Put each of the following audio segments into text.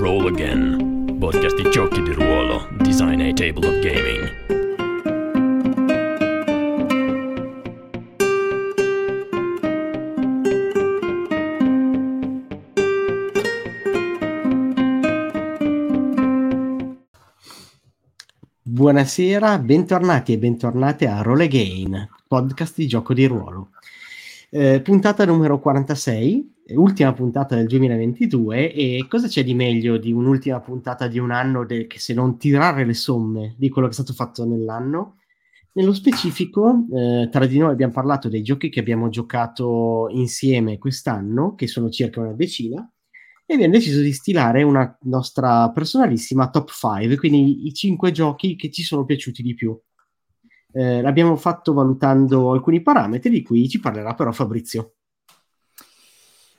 Roll Again, podcast di giochi di ruolo, design a table of gaming. Buonasera, bentornati e bentornate a Roll Again, podcast di gioco di ruolo. Puntata numero 46, ultima puntata del 2022, e cosa c'è di meglio di un'ultima puntata di un anno che se non tirare le somme di quello che è stato fatto nell'anno? Nello specifico, tra di noi abbiamo parlato dei giochi che abbiamo giocato insieme quest'anno, che sono circa una decina, e abbiamo deciso di stilare una nostra personalissima top 5, quindi i 5 giochi che ci sono piaciuti di più. L'abbiamo fatto valutando alcuni parametri di cui ci parlerà però Fabrizio.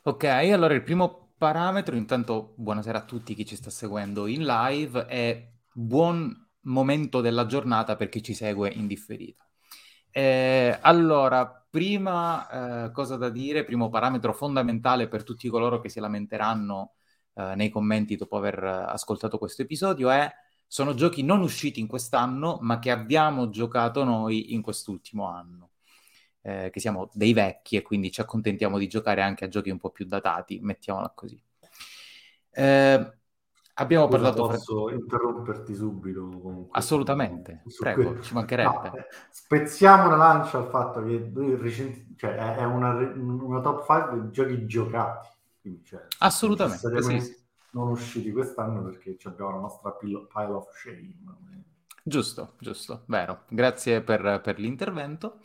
Ok, allora il primo parametro, intanto buonasera a tutti chi ci sta seguendo in live, è buon momento della giornata per chi ci segue in differita. Allora, prima cosa da dire, primo parametro fondamentale per tutti coloro che si lamenteranno nei commenti dopo aver ascoltato questo episodio è: sono giochi non usciti in quest'anno, ma che abbiamo giocato noi in quest'ultimo anno, che siamo dei vecchi e quindi ci accontentiamo di giocare anche a giochi un po' più datati, mettiamola così. Abbiamo parlato... Posso interromperti subito? Comunque. Assolutamente, prego, quello. Ci mancherebbe. No, spezziamo la lancia al fatto che è una top 5 di giochi giocati. Quindi, assolutamente, sì. Non usciti quest'anno perché abbiamo la nostra pile of shame. Giusto, vero. Grazie per l'intervento.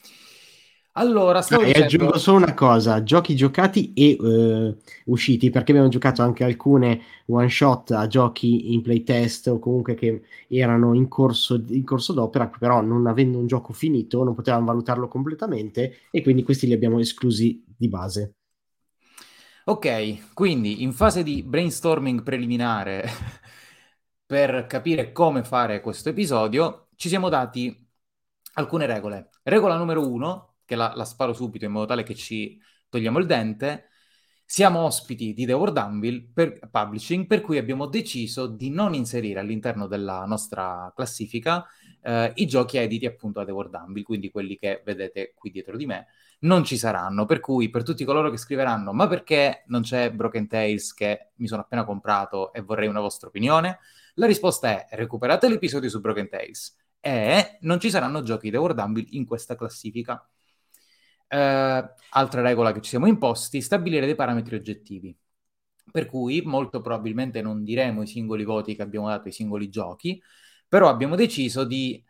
Allora, aggiungo solo una cosa: giochi giocati e usciti, perché abbiamo giocato anche alcune one shot a giochi in playtest o comunque che erano in corso d'opera, però non avendo un gioco finito non potevamo valutarlo completamente e quindi questi li abbiamo esclusi di base. Ok, quindi in fase di brainstorming preliminare per capire come fare questo episodio ci siamo dati alcune regole. Regola numero 1, che la sparo subito in modo tale che ci togliamo il dente: siamo ospiti di The World Anvil Publishing, per cui abbiamo deciso di non inserire all'interno della nostra classifica i giochi editi appunto a The World Anvil, quindi quelli che vedete qui dietro di me non ci saranno, per cui per tutti coloro che scriveranno ma perché non c'è Broken Tales che mi sono appena comprato e vorrei una vostra opinione, la risposta è: recuperate l'episodio su Broken Tales e non ci saranno giochi The World Anvil in questa classifica. Altra regola che ci siamo imposti: stabilire dei parametri oggettivi, per cui molto probabilmente non diremo i singoli voti che abbiamo dato ai singoli giochi, però abbiamo deciso di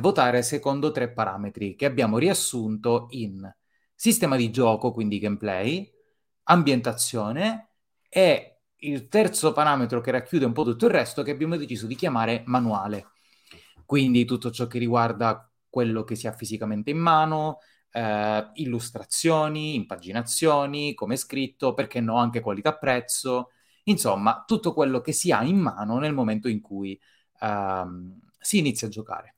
votare secondo 3 parametri che abbiamo riassunto in sistema di gioco, quindi gameplay, ambientazione e il terzo parametro che racchiude un po' tutto il resto, che abbiamo deciso di chiamare manuale, quindi tutto ciò che riguarda quello che si ha fisicamente in mano, illustrazioni, impaginazioni, come è scritto, perché no anche qualità-prezzo, insomma tutto quello che si ha in mano nel momento in cui si inizia a giocare.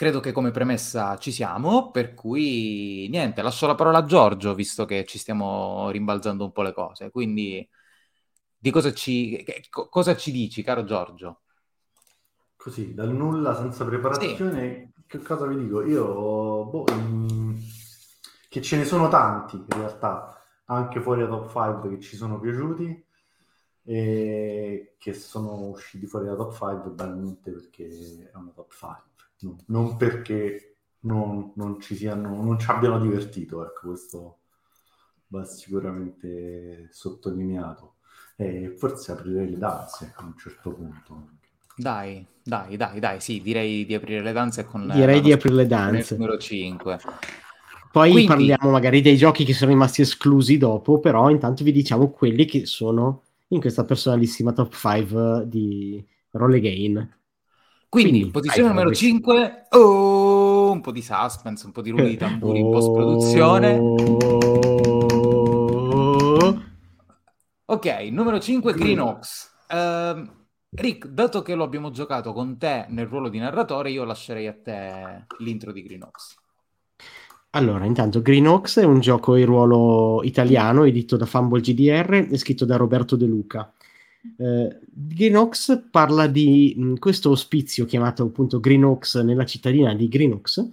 Credo che come premessa ci siamo, per cui niente, lascio la parola a Giorgio, visto che ci stiamo rimbalzando un po' le cose, quindi di cosa ci dici, caro Giorgio? Così, dal nulla, senza preparazione, sì. Che cosa vi dico? Io, che ce ne sono tanti in realtà, anche fuori da top 5, che ci sono piaciuti, e che sono usciti fuori da top 5 banalmente perché è una top 5, non perché non ci abbiano divertito, ecco, questo va sicuramente sottolineato, e forse aprire le danze a un certo punto. Dai, sì, direi di aprire le danze numero 5. Poi quindi... parliamo magari dei giochi che sono rimasti esclusi dopo, però intanto vi diciamo quelli che sono in questa personalissima top 5 di Roll Again. Quindi posizione numero 5, un po' di suspense, un po' di rumori, tamburi, post-produzione. Ok, numero 5, Greenox. Rick, dato che lo abbiamo giocato con te nel ruolo di narratore, io lascerei a te l'intro di Greenox. Allora, intanto Greenox è un gioco di ruolo italiano edito da Fumble GDR e scritto da Roberto De Luca. Greenox parla di questo ospizio chiamato appunto Greenox nella cittadina di Greenox,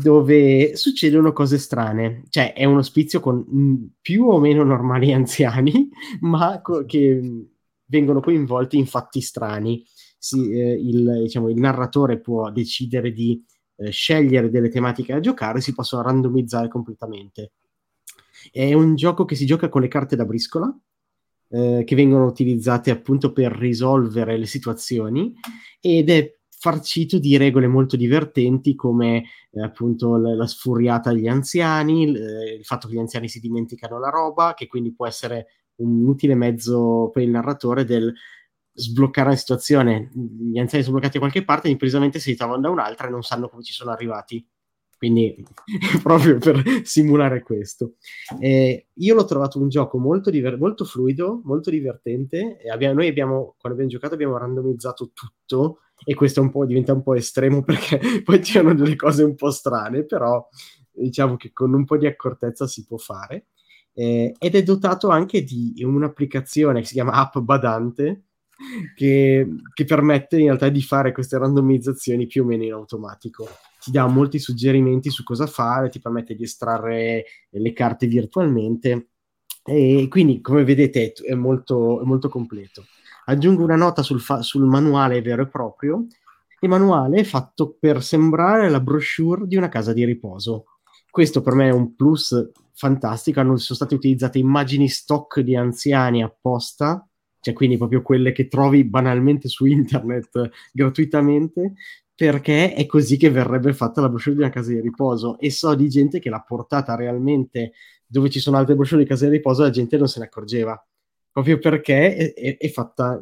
dove succedono cose strane. Cioè è un ospizio con più o meno normali anziani, ma che vengono coinvolti in fatti strani. Il narratore può decidere di scegliere delle tematiche da giocare, si possono randomizzare completamente. È un gioco che si gioca con le carte da briscola, che vengono utilizzate appunto per risolvere le situazioni, ed è farcito di regole molto divertenti come appunto la sfuriata agli anziani, il fatto che gli anziani si dimenticano la roba, che quindi può essere un utile mezzo per il narratore del sbloccare la situazione. Gli anziani sono bloccati da qualche parte e improvvisamente si ritrovano da un'altra e non sanno come ci sono arrivati. Quindi proprio per simulare questo. Io l'ho trovato un gioco molto fluido, molto divertente. Quando abbiamo giocato abbiamo randomizzato tutto, e questo diventa un po' estremo perché poi c'erano delle cose un po' strane, però diciamo che con un po' di accortezza si può fare. Ed è dotato anche di un'applicazione che si chiama App Badante, che permette in realtà di fare queste randomizzazioni più o meno in automatico. Ti dà molti suggerimenti su cosa fare, ti permette di estrarre le carte virtualmente, e quindi come vedete è molto completo. Aggiungo una nota sul manuale vero e proprio. Il manuale è fatto per sembrare la brochure di una casa di riposo. Questo per me è un plus fantastico. Sono state utilizzate immagini stock di anziani apposta, cioè quindi proprio quelle che trovi banalmente su internet gratuitamente, perché è così che verrebbe fatta la brochure di una casa di riposo, e so di gente che l'ha portata realmente dove ci sono altre brochure di case di riposo, la gente non se ne accorgeva, proprio perché è fatta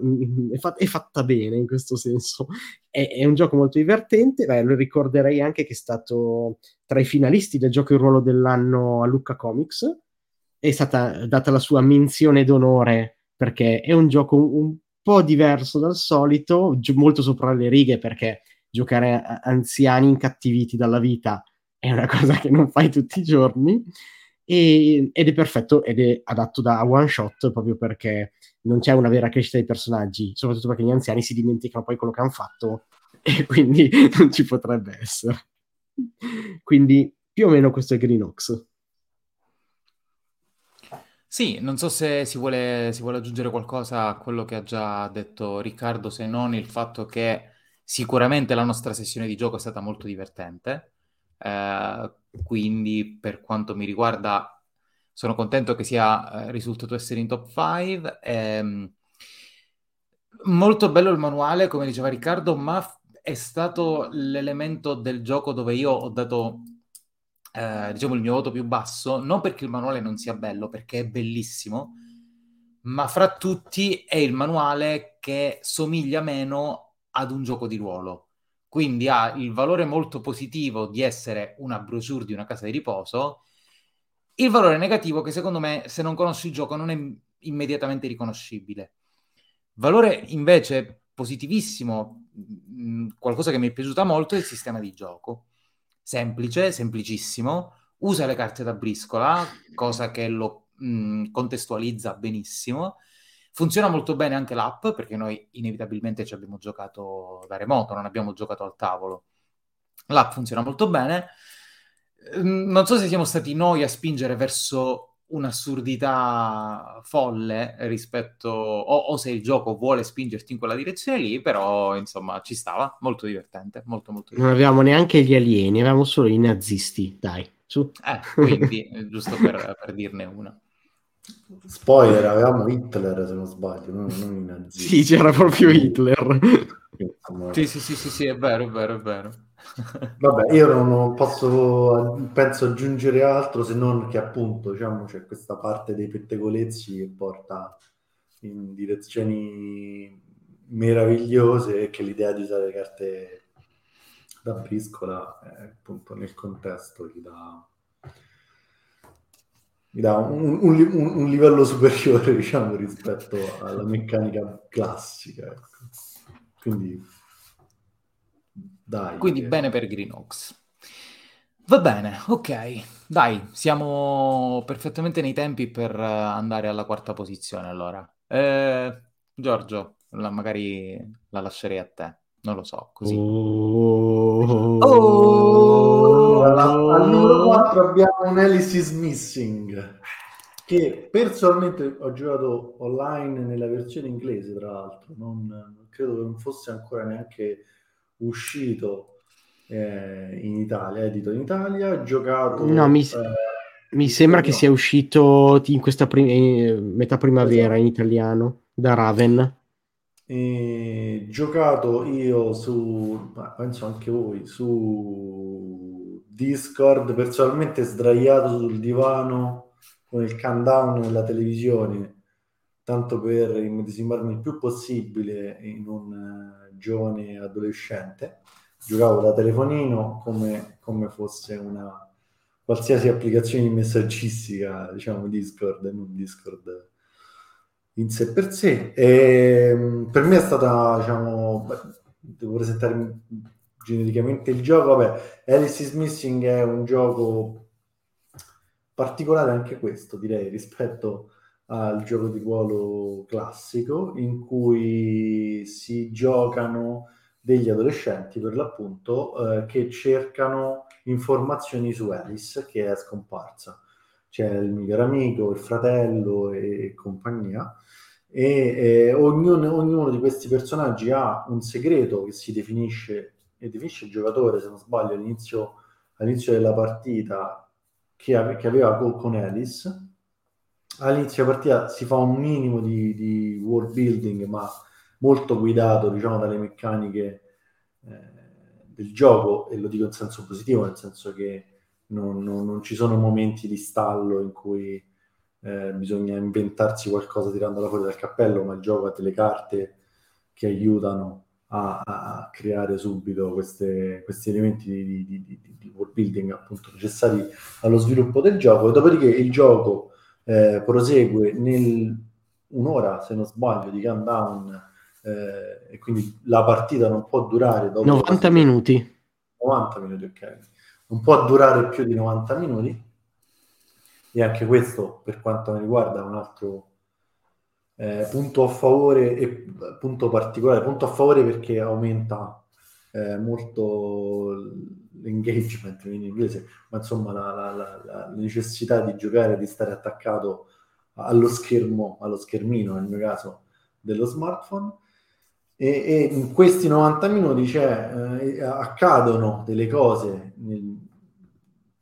bene in questo senso. È un gioco molto divertente. Lo ricorderei anche che è stato tra i finalisti del gioco in ruolo dell'anno a Lucca Comics, è stata data la sua menzione d'onore perché è un gioco un po' diverso dal solito, molto sopra le righe, perché giocare anziani incattiviti dalla vita è una cosa che non fai tutti i giorni, ed è perfetto, ed è adatto da one shot proprio perché non c'è una vera crescita dei personaggi, soprattutto perché gli anziani si dimenticano poi quello che hanno fatto, e quindi non ci potrebbe essere. Quindi più o meno questo è Greenox. Sì, non so se si vuole aggiungere qualcosa a quello che ha già detto Riccardo, se non il fatto che sicuramente la nostra sessione di gioco è stata molto divertente, quindi per quanto mi riguarda sono contento che sia risultato essere in top 5. Molto bello il manuale, come diceva Riccardo, ma è stato l'elemento del gioco dove io ho dato il mio voto più basso, non perché il manuale non sia bello, perché è bellissimo, ma fra tutti è il manuale che somiglia meno ad un gioco di ruolo, quindi ha il valore molto positivo di essere una brochure di una casa di riposo, il valore negativo che secondo me, se non conosci il gioco, non è immediatamente riconoscibile. Valore invece positivissimo, qualcosa che mi è piaciuta molto, è il sistema di gioco. Semplice, semplicissimo, usa le carte da briscola, cosa che lo contestualizza benissimo. Funziona molto bene anche l'app, perché noi inevitabilmente ci abbiamo giocato da remoto, non abbiamo giocato al tavolo. L'app funziona molto bene. Non so se siamo stati noi a spingere verso un'assurdità folle rispetto, o se il gioco vuole spingerti in quella direzione lì, però insomma ci stava, molto divertente, molto divertente. Non avevamo neanche gli alieni, avevamo solo i nazisti, dai, su. Quindi, giusto per dirne una. Spoiler, avevamo Hitler se non sbaglio, non i nazisti. Sì, c'era proprio Hitler. Sì, è vero. Vabbè, io non posso, penso, aggiungere altro, se non che appunto, diciamo, c'è questa parte dei pettegolezzi che porta in direzioni meravigliose, e che l'idea di usare le carte da briscola appunto nel contesto gli dà un livello superiore, diciamo, rispetto alla meccanica classica, ecco. Quindi bene per Greenox. Va bene, ok. Dai, siamo perfettamente nei tempi per andare alla quarta posizione, allora. Giorgio, magari la lascerei a te, non lo so, così. Al numero 4 abbiamo un Alice is Missing, che personalmente ho giocato online nella versione inglese, tra l'altro, non credo che non fosse ancora neanche uscito in Italia, edito in Italia, giocato... No, mi sembra che sia uscito in questa metà primavera, esatto, in italiano, da Raven. E giocato io su, penso anche voi, su Discord, personalmente sdraiato sul divano con il countdown della televisione, tanto per immedesimarmi il più possibile in un giovane adolescente. Giocavo da telefonino come fosse una qualsiasi applicazione di messaggistica, diciamo Discord, non Discord in sé per sé. E per me è stata, diciamo, devo presentare genericamente il gioco. Vabbè, Alice is Missing è un gioco particolare anche questo, direi, rispetto al gioco di ruolo classico, in cui si giocano degli adolescenti, per l'appunto, che cercano informazioni su Alice, che è scomparsa. C'è il miglior amico, il fratello e compagnia, e ognuno di questi personaggi ha un segreto che si definisce, e definisce il giocatore, se non sbaglio, all'inizio della partita, che aveva con Alice. All'inizio della partita si fa un minimo di world building, ma molto guidato, diciamo, dalle meccaniche del gioco, e lo dico in senso positivo, nel senso che non ci sono momenti di stallo in cui bisogna inventarsi qualcosa tirandola fuori dal cappello, ma il gioco ha delle carte che aiutano a creare subito questi elementi di world building, appunto, necessari allo sviluppo del gioco. E dopodiché il gioco prosegue nel un'ora, se non sbaglio, di countdown, e quindi la partita non può durare dopo 90 minuti, ok, non può durare più di 90 minuti. E anche questo, per quanto mi riguarda, è un altro punto a favore e punto particolare. Punto a favore perché aumenta molto l'engagement in inglese, ma insomma la necessità di giocare, di stare attaccato allo schermino, nel mio caso, dello smartphone. E in questi 90 minuti accadono delle cose.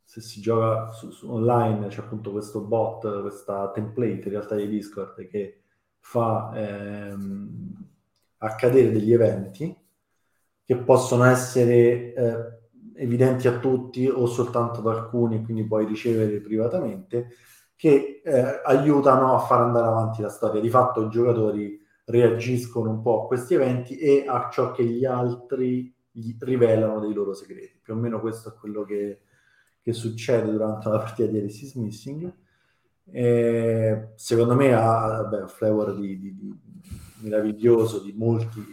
Se si gioca su online, c'è appunto questo bot, questa template in realtà di Discord, che fa accadere degli eventi che possono essere evidenti a tutti o soltanto ad alcuni, quindi puoi ricevere privatamente, che aiutano a far andare avanti la storia. Di fatto i giocatori reagiscono un po' a questi eventi e a ciò che gli altri gli rivelano dei loro segreti. Più o meno questo è quello che succede durante la partita di Alice is Missing. Secondo me ha un flavor di meraviglioso, di molti.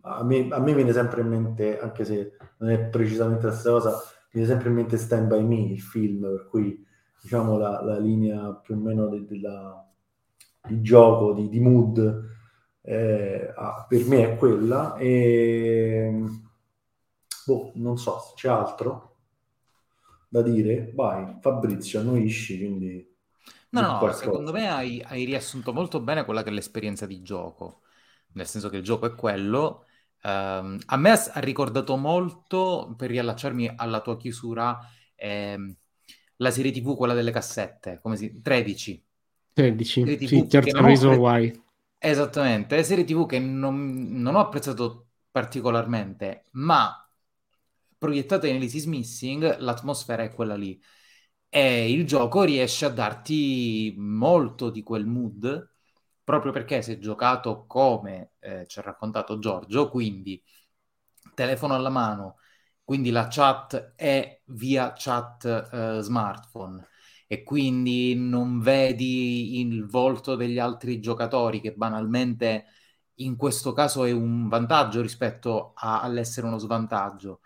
A me viene sempre in mente, anche se non è precisamente la stessa cosa, viene sempre in mente Stand by Me, il film, per cui diciamo la linea più o meno di gioco, di mood, per me è quella. E non so se c'è altro da dire. Vai Fabrizio, annuisci, quindi. No, secondo me hai riassunto molto bene quella che è l'esperienza di gioco, nel senso che il gioco è quello. A me ha ricordato molto, per riallacciarmi alla tua chiusura, la serie TV, quella delle cassette, come si 13, sì, Terzo Reason Why. Esattamente, è serie TV che non ho apprezzato particolarmente, ma proiettata in Alice is Missing, l'atmosfera è quella lì. E il gioco riesce a darti molto di quel mood, proprio perché se giocato come ci ha raccontato Giorgio, quindi telefono alla mano, quindi la chat è via chat smartphone, e quindi non vedi il volto degli altri giocatori, che banalmente in questo caso è un vantaggio rispetto all'essere uno svantaggio.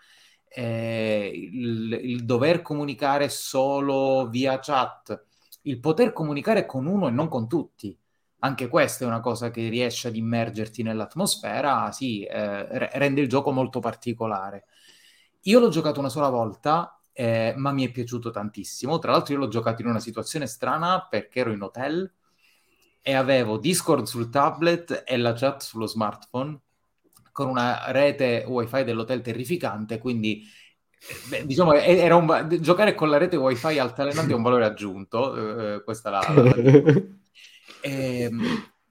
Il dover comunicare solo via chat, il poter comunicare con uno e non con tutti, anche questa è una cosa che riesce ad immergerti nell'atmosfera, sì, rende il gioco molto particolare. Io l'ho giocato una sola volta, ma mi è piaciuto tantissimo. Tra l'altro io l'ho giocato in una situazione strana perché ero in hotel e avevo Discord sul tablet e la chat sullo smartphone con una rete wifi dell'hotel terrificante, quindi beh, diciamo era giocare con la rete wifi altalenante è un valore aggiunto, questa la...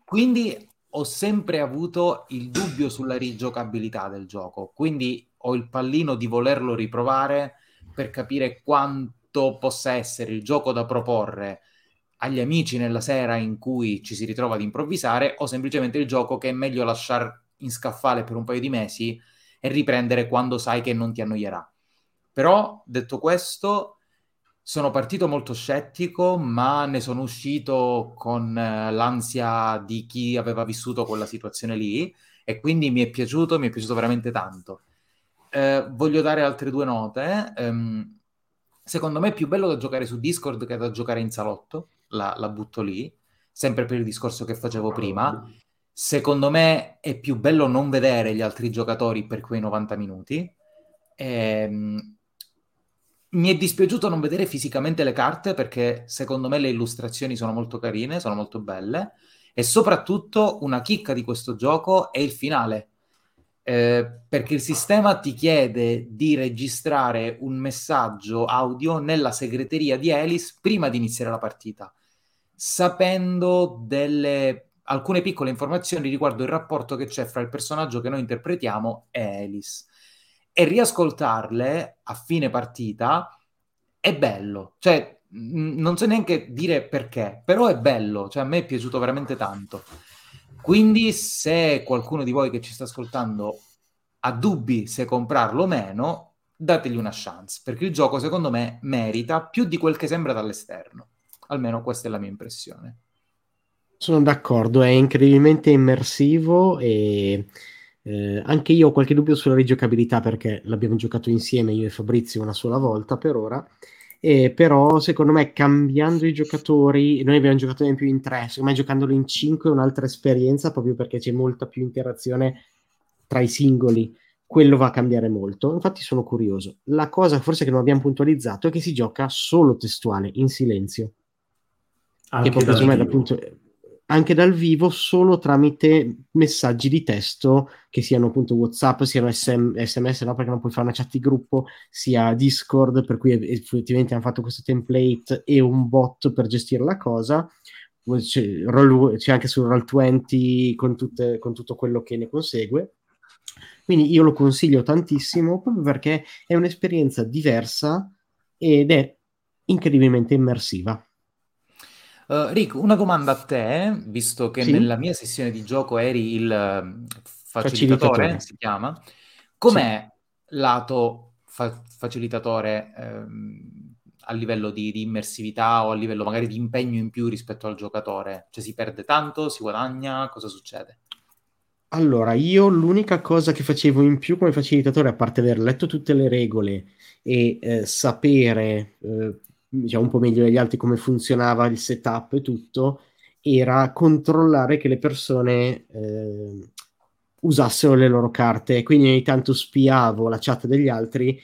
Quindi ho sempre avuto il dubbio sulla rigiocabilità del gioco, quindi ho il pallino di volerlo riprovare per capire quanto possa essere il gioco da proporre agli amici nella sera in cui ci si ritrova ad improvvisare, o semplicemente il gioco che è meglio lasciar in scaffale per un paio di mesi e riprendere quando sai che non ti annoierà. Però, detto questo, sono partito molto scettico, ma ne sono uscito con l'ansia di chi aveva vissuto quella situazione lì, e quindi mi è piaciuto veramente tanto. Voglio dare altre due note. Secondo me è più bello da giocare su Discord che da giocare in salotto, la butto lì, sempre per il discorso che facevo prima. Secondo me è più bello non vedere gli altri giocatori per quei 90 minuti. Mi è dispiaciuto non vedere fisicamente le carte, perché secondo me le illustrazioni sono molto carine, sono molto belle, e soprattutto una chicca di questo gioco è il finale. Perché il sistema ti chiede di registrare un messaggio audio nella segreteria di Alice prima di iniziare la partita, sapendo alcune piccole informazioni riguardo il rapporto che c'è fra il personaggio che noi interpretiamo e Alice, e riascoltarle a fine partita è bello, cioè non so neanche dire perché, però è bello, cioè a me è piaciuto veramente tanto. Quindi se qualcuno di voi che ci sta ascoltando ha dubbi se comprarlo o meno, dategli una chance, perché il gioco secondo me merita più di quel che sembra dall'esterno. Almeno questa è la mia impressione. Sono d'accordo, è incredibilmente immersivo e anche io ho qualche dubbio sulla rigiocabilità, perché l'abbiamo giocato insieme io e Fabrizio una sola volta per ora. Però secondo me cambiando i giocatori, noi abbiamo giocato ad esempio in 3, secondo me giocandolo in 5 è un'altra esperienza, proprio perché c'è molta più interazione tra i singoli, quello va a cambiare molto. Infatti sono curioso, la cosa forse che non abbiamo puntualizzato è che si gioca solo testuale, in silenzio, anche, anche dal vivo, solo tramite messaggi di testo, che siano appunto WhatsApp, siano SMS, no, perché non puoi fare una chat di gruppo, sia Discord, per cui effettivamente hanno fatto questo template e un bot per gestire la cosa. C'è anche sul Roll20 con tutto quello che ne consegue. Quindi io lo consiglio tantissimo, proprio perché è un'esperienza diversa ed è incredibilmente immersiva. Rick, una domanda a te, visto che sì, nella mia sessione di gioco eri il facilitatore. Si chiama, com'è sì, lato facilitatore a livello di immersività o a livello magari di impegno in più rispetto al giocatore? Cioè si perde tanto, si guadagna, cosa succede? Allora, io l'unica cosa che facevo in più come facilitatore, a parte aver letto tutte le regole e sapere... diciamo un po' meglio degli altri come funzionava il setup e tutto, era controllare che le persone usassero le loro carte, quindi ogni tanto spiavo la chat degli altri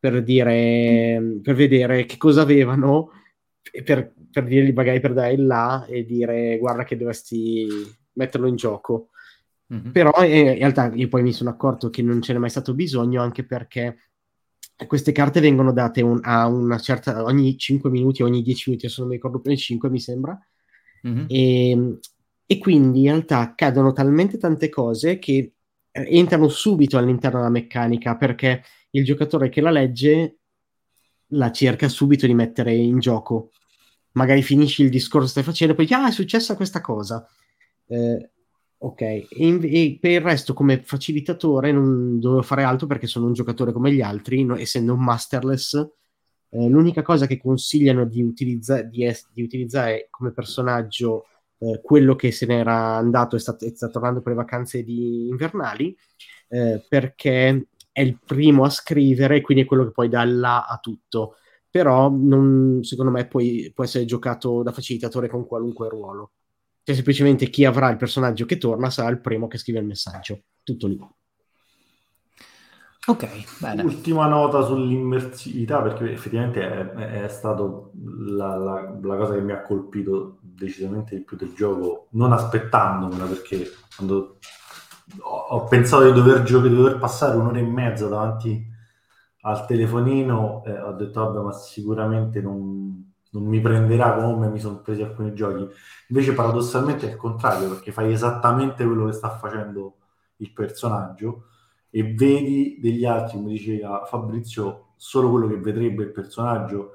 per vedere che cosa avevano, per dirgli magari, per dare il là e dire guarda che dovresti metterlo in gioco. Mm-hmm. Però in realtà io poi mi sono accorto che non ce n'è mai stato bisogno, anche perché queste carte vengono date a una certa, ogni 5 minuti, ogni 10 minuti, adesso non mi ricordo più, ogni 5 mi sembra, mm-hmm. E quindi in realtà accadono talmente tante cose che entrano subito all'interno della meccanica, perché il giocatore che la legge la cerca subito di mettere in gioco. Magari finisci il discorso che stai facendo e poi è successa questa cosa. Ok, e per il resto come facilitatore non dovevo fare altro, perché sono un giocatore come gli altri, essendo un masterless. L'unica cosa che consigliano di utilizzare come personaggio quello che se n'era andato e sta tornando per le vacanze invernali, perché è il primo a scrivere, quindi è quello che poi dà là a tutto. Però secondo me può essere giocato da facilitatore con qualunque ruolo. Cioè semplicemente chi avrà il personaggio che torna sarà il primo che scrive il messaggio. Tutto lì. Ok, bene. Ultima nota sull'immersività, perché effettivamente è stato la cosa che mi ha colpito decisamente di più del gioco, non aspettandomela, perché quando ho pensato di dover passare un'ora e mezza davanti al telefonino, ho detto vabbè, ma sicuramente non mi prenderà come mi sono presi alcuni giochi. Invece paradossalmente è il contrario, perché fai esattamente quello che sta facendo il personaggio e vedi degli altri, come diceva Fabrizio, solo quello che vedrebbe il personaggio,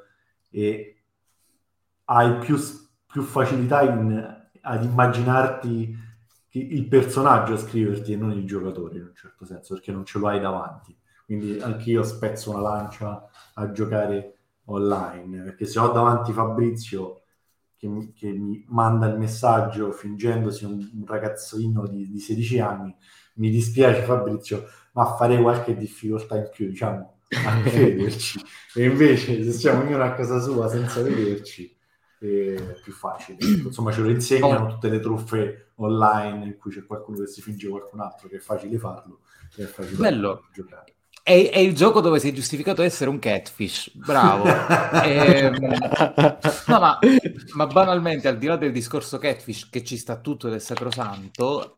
e hai più facilità ad immaginarti il personaggio a scriverti e non il giocatore, in un certo senso, perché non ce lo hai davanti. Quindi anche io spezzo una lancia a giocare online, perché se ho davanti Fabrizio che mi manda il messaggio fingendosi un ragazzino di 16 anni, mi dispiace Fabrizio, ma farei qualche difficoltà in più, diciamo, a vederci. E invece se siamo ognuno a casa sua senza vederci è più facile. Insomma, ce lo insegnano tutte le truffe online in cui c'è qualcuno che si finge qualcun altro, che è facile farlo, che è facile farlo giocare. È il gioco dove sei giustificato essere un catfish, bravo. No, ma banalmente, al di là del discorso catfish, che ci sta tutto ed è sacrosanto,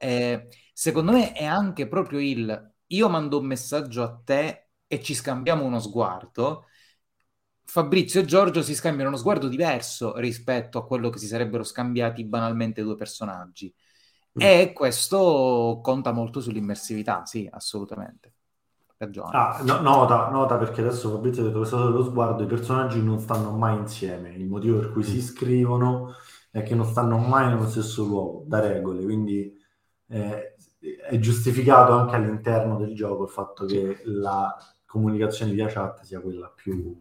secondo me è anche proprio io mando un messaggio a te e ci scambiamo uno sguardo. Fabrizio e Giorgio si scambiano uno sguardo diverso rispetto a quello che si sarebbero scambiati banalmente due personaggi, e questo conta molto sull'immersività, sì, assolutamente. Nota, perché adesso Fabrizio ha detto questo dello sguardo, i personaggi non stanno mai insieme, il motivo per cui si scrivono è che non stanno mai nello stesso luogo, da regole, quindi è giustificato anche all'interno del gioco il fatto che la comunicazione via chat sia quella più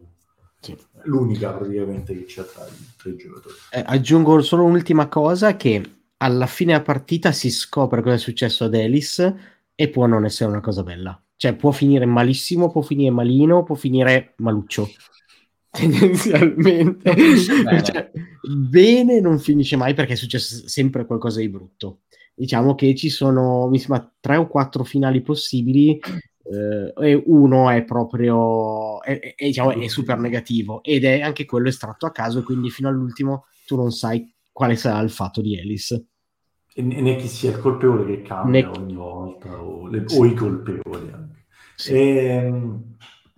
l'unica praticamente che c'è tra i giocatori. Aggiungo solo un'ultima cosa, che alla fine della partita si scopre cosa è successo ad Alice e può non essere una cosa bella. Cioè può finire malissimo, può finire malino, può finire maluccio. Tendenzialmente. Bene. Cioè, bene non finisce mai, perché è successo sempre qualcosa di brutto. Diciamo che ci sono, mi sembra, 3 o 4 finali possibili, e uno è proprio è super negativo, ed è anche quello estratto a caso, e quindi fino all'ultimo tu non sai quale sarà il fatto di Alice. E né chi sia il colpevole, che cambia ogni volta, o i colpevoli anche. Sì.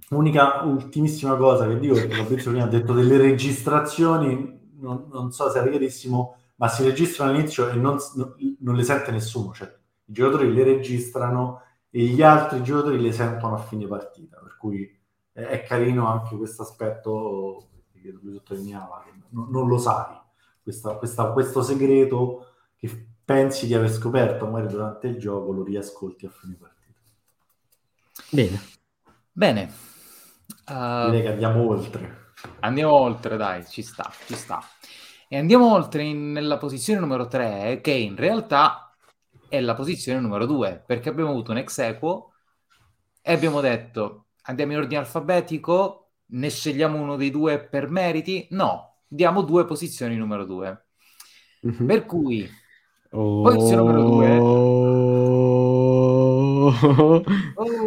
Unica ultimissima cosa che dico, perché Fabrizio prima ha detto delle registrazioni, non so se era chiarissimo, ma si registrano all'inizio e non le sente nessuno, cioè i giocatori le registrano e gli altri giocatori le sentono a fine partita, per cui è carino anche questo aspetto che lui sottolineava, non lo sai, questo segreto che pensi di aver scoperto magari durante il gioco, lo riascolti a fine partita. Bene. Direi che andiamo oltre, dai, ci sta, e andiamo oltre nella posizione numero 3, che in realtà è la posizione numero 2, perché abbiamo avuto un ex equo e abbiamo detto andiamo in ordine alfabetico, ne scegliamo uno dei due per meriti, no, diamo 2 posizioni numero 2, per cui posizione numero 2.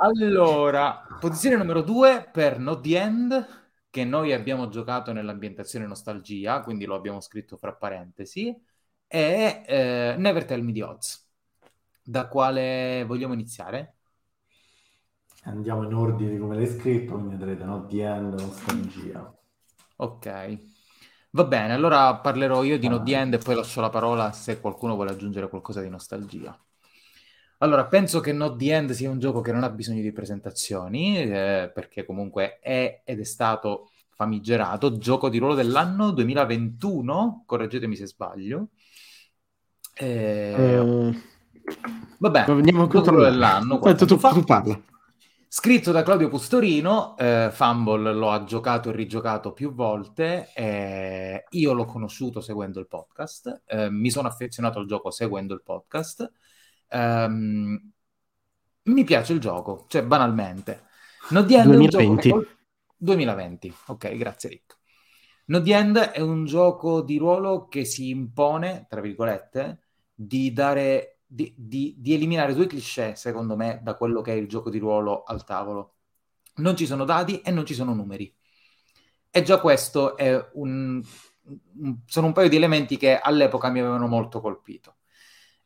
Allora, posizione numero 2 per Not The End, che noi abbiamo giocato nell'ambientazione nostalgia, quindi lo abbiamo scritto fra parentesi, è Never Tell Me The Odds. Da quale vogliamo iniziare? Andiamo in ordine come l'hai scritto, quindi vedrete Not The End, nostalgia. Ok. Va bene, allora parlerò io di Not The End e poi lascio la parola se qualcuno vuole aggiungere qualcosa di nostalgia. Allora, penso che Not The End sia un gioco che non ha bisogno di presentazioni, perché comunque è stato famigerato gioco di ruolo dell'anno 2021, correggetemi se sbaglio. Vabbè, gioco di ruolo dell'anno. Tu parla. Scritto da Claudio Pustorino, Fumble lo ha giocato e rigiocato più volte, io l'ho conosciuto seguendo il podcast, mi sono affezionato al gioco seguendo il podcast, mi piace il gioco, cioè banalmente. Not The End 2020. 2020, ok, grazie Rick. Not The End è un gioco di ruolo che si impone, tra virgolette, di dare, di eliminare due cliché, secondo me, da quello che è il gioco di ruolo al tavolo. Non ci sono dadi e non ci sono numeri. E già questo è sono un paio di elementi che all'epoca mi avevano molto colpito.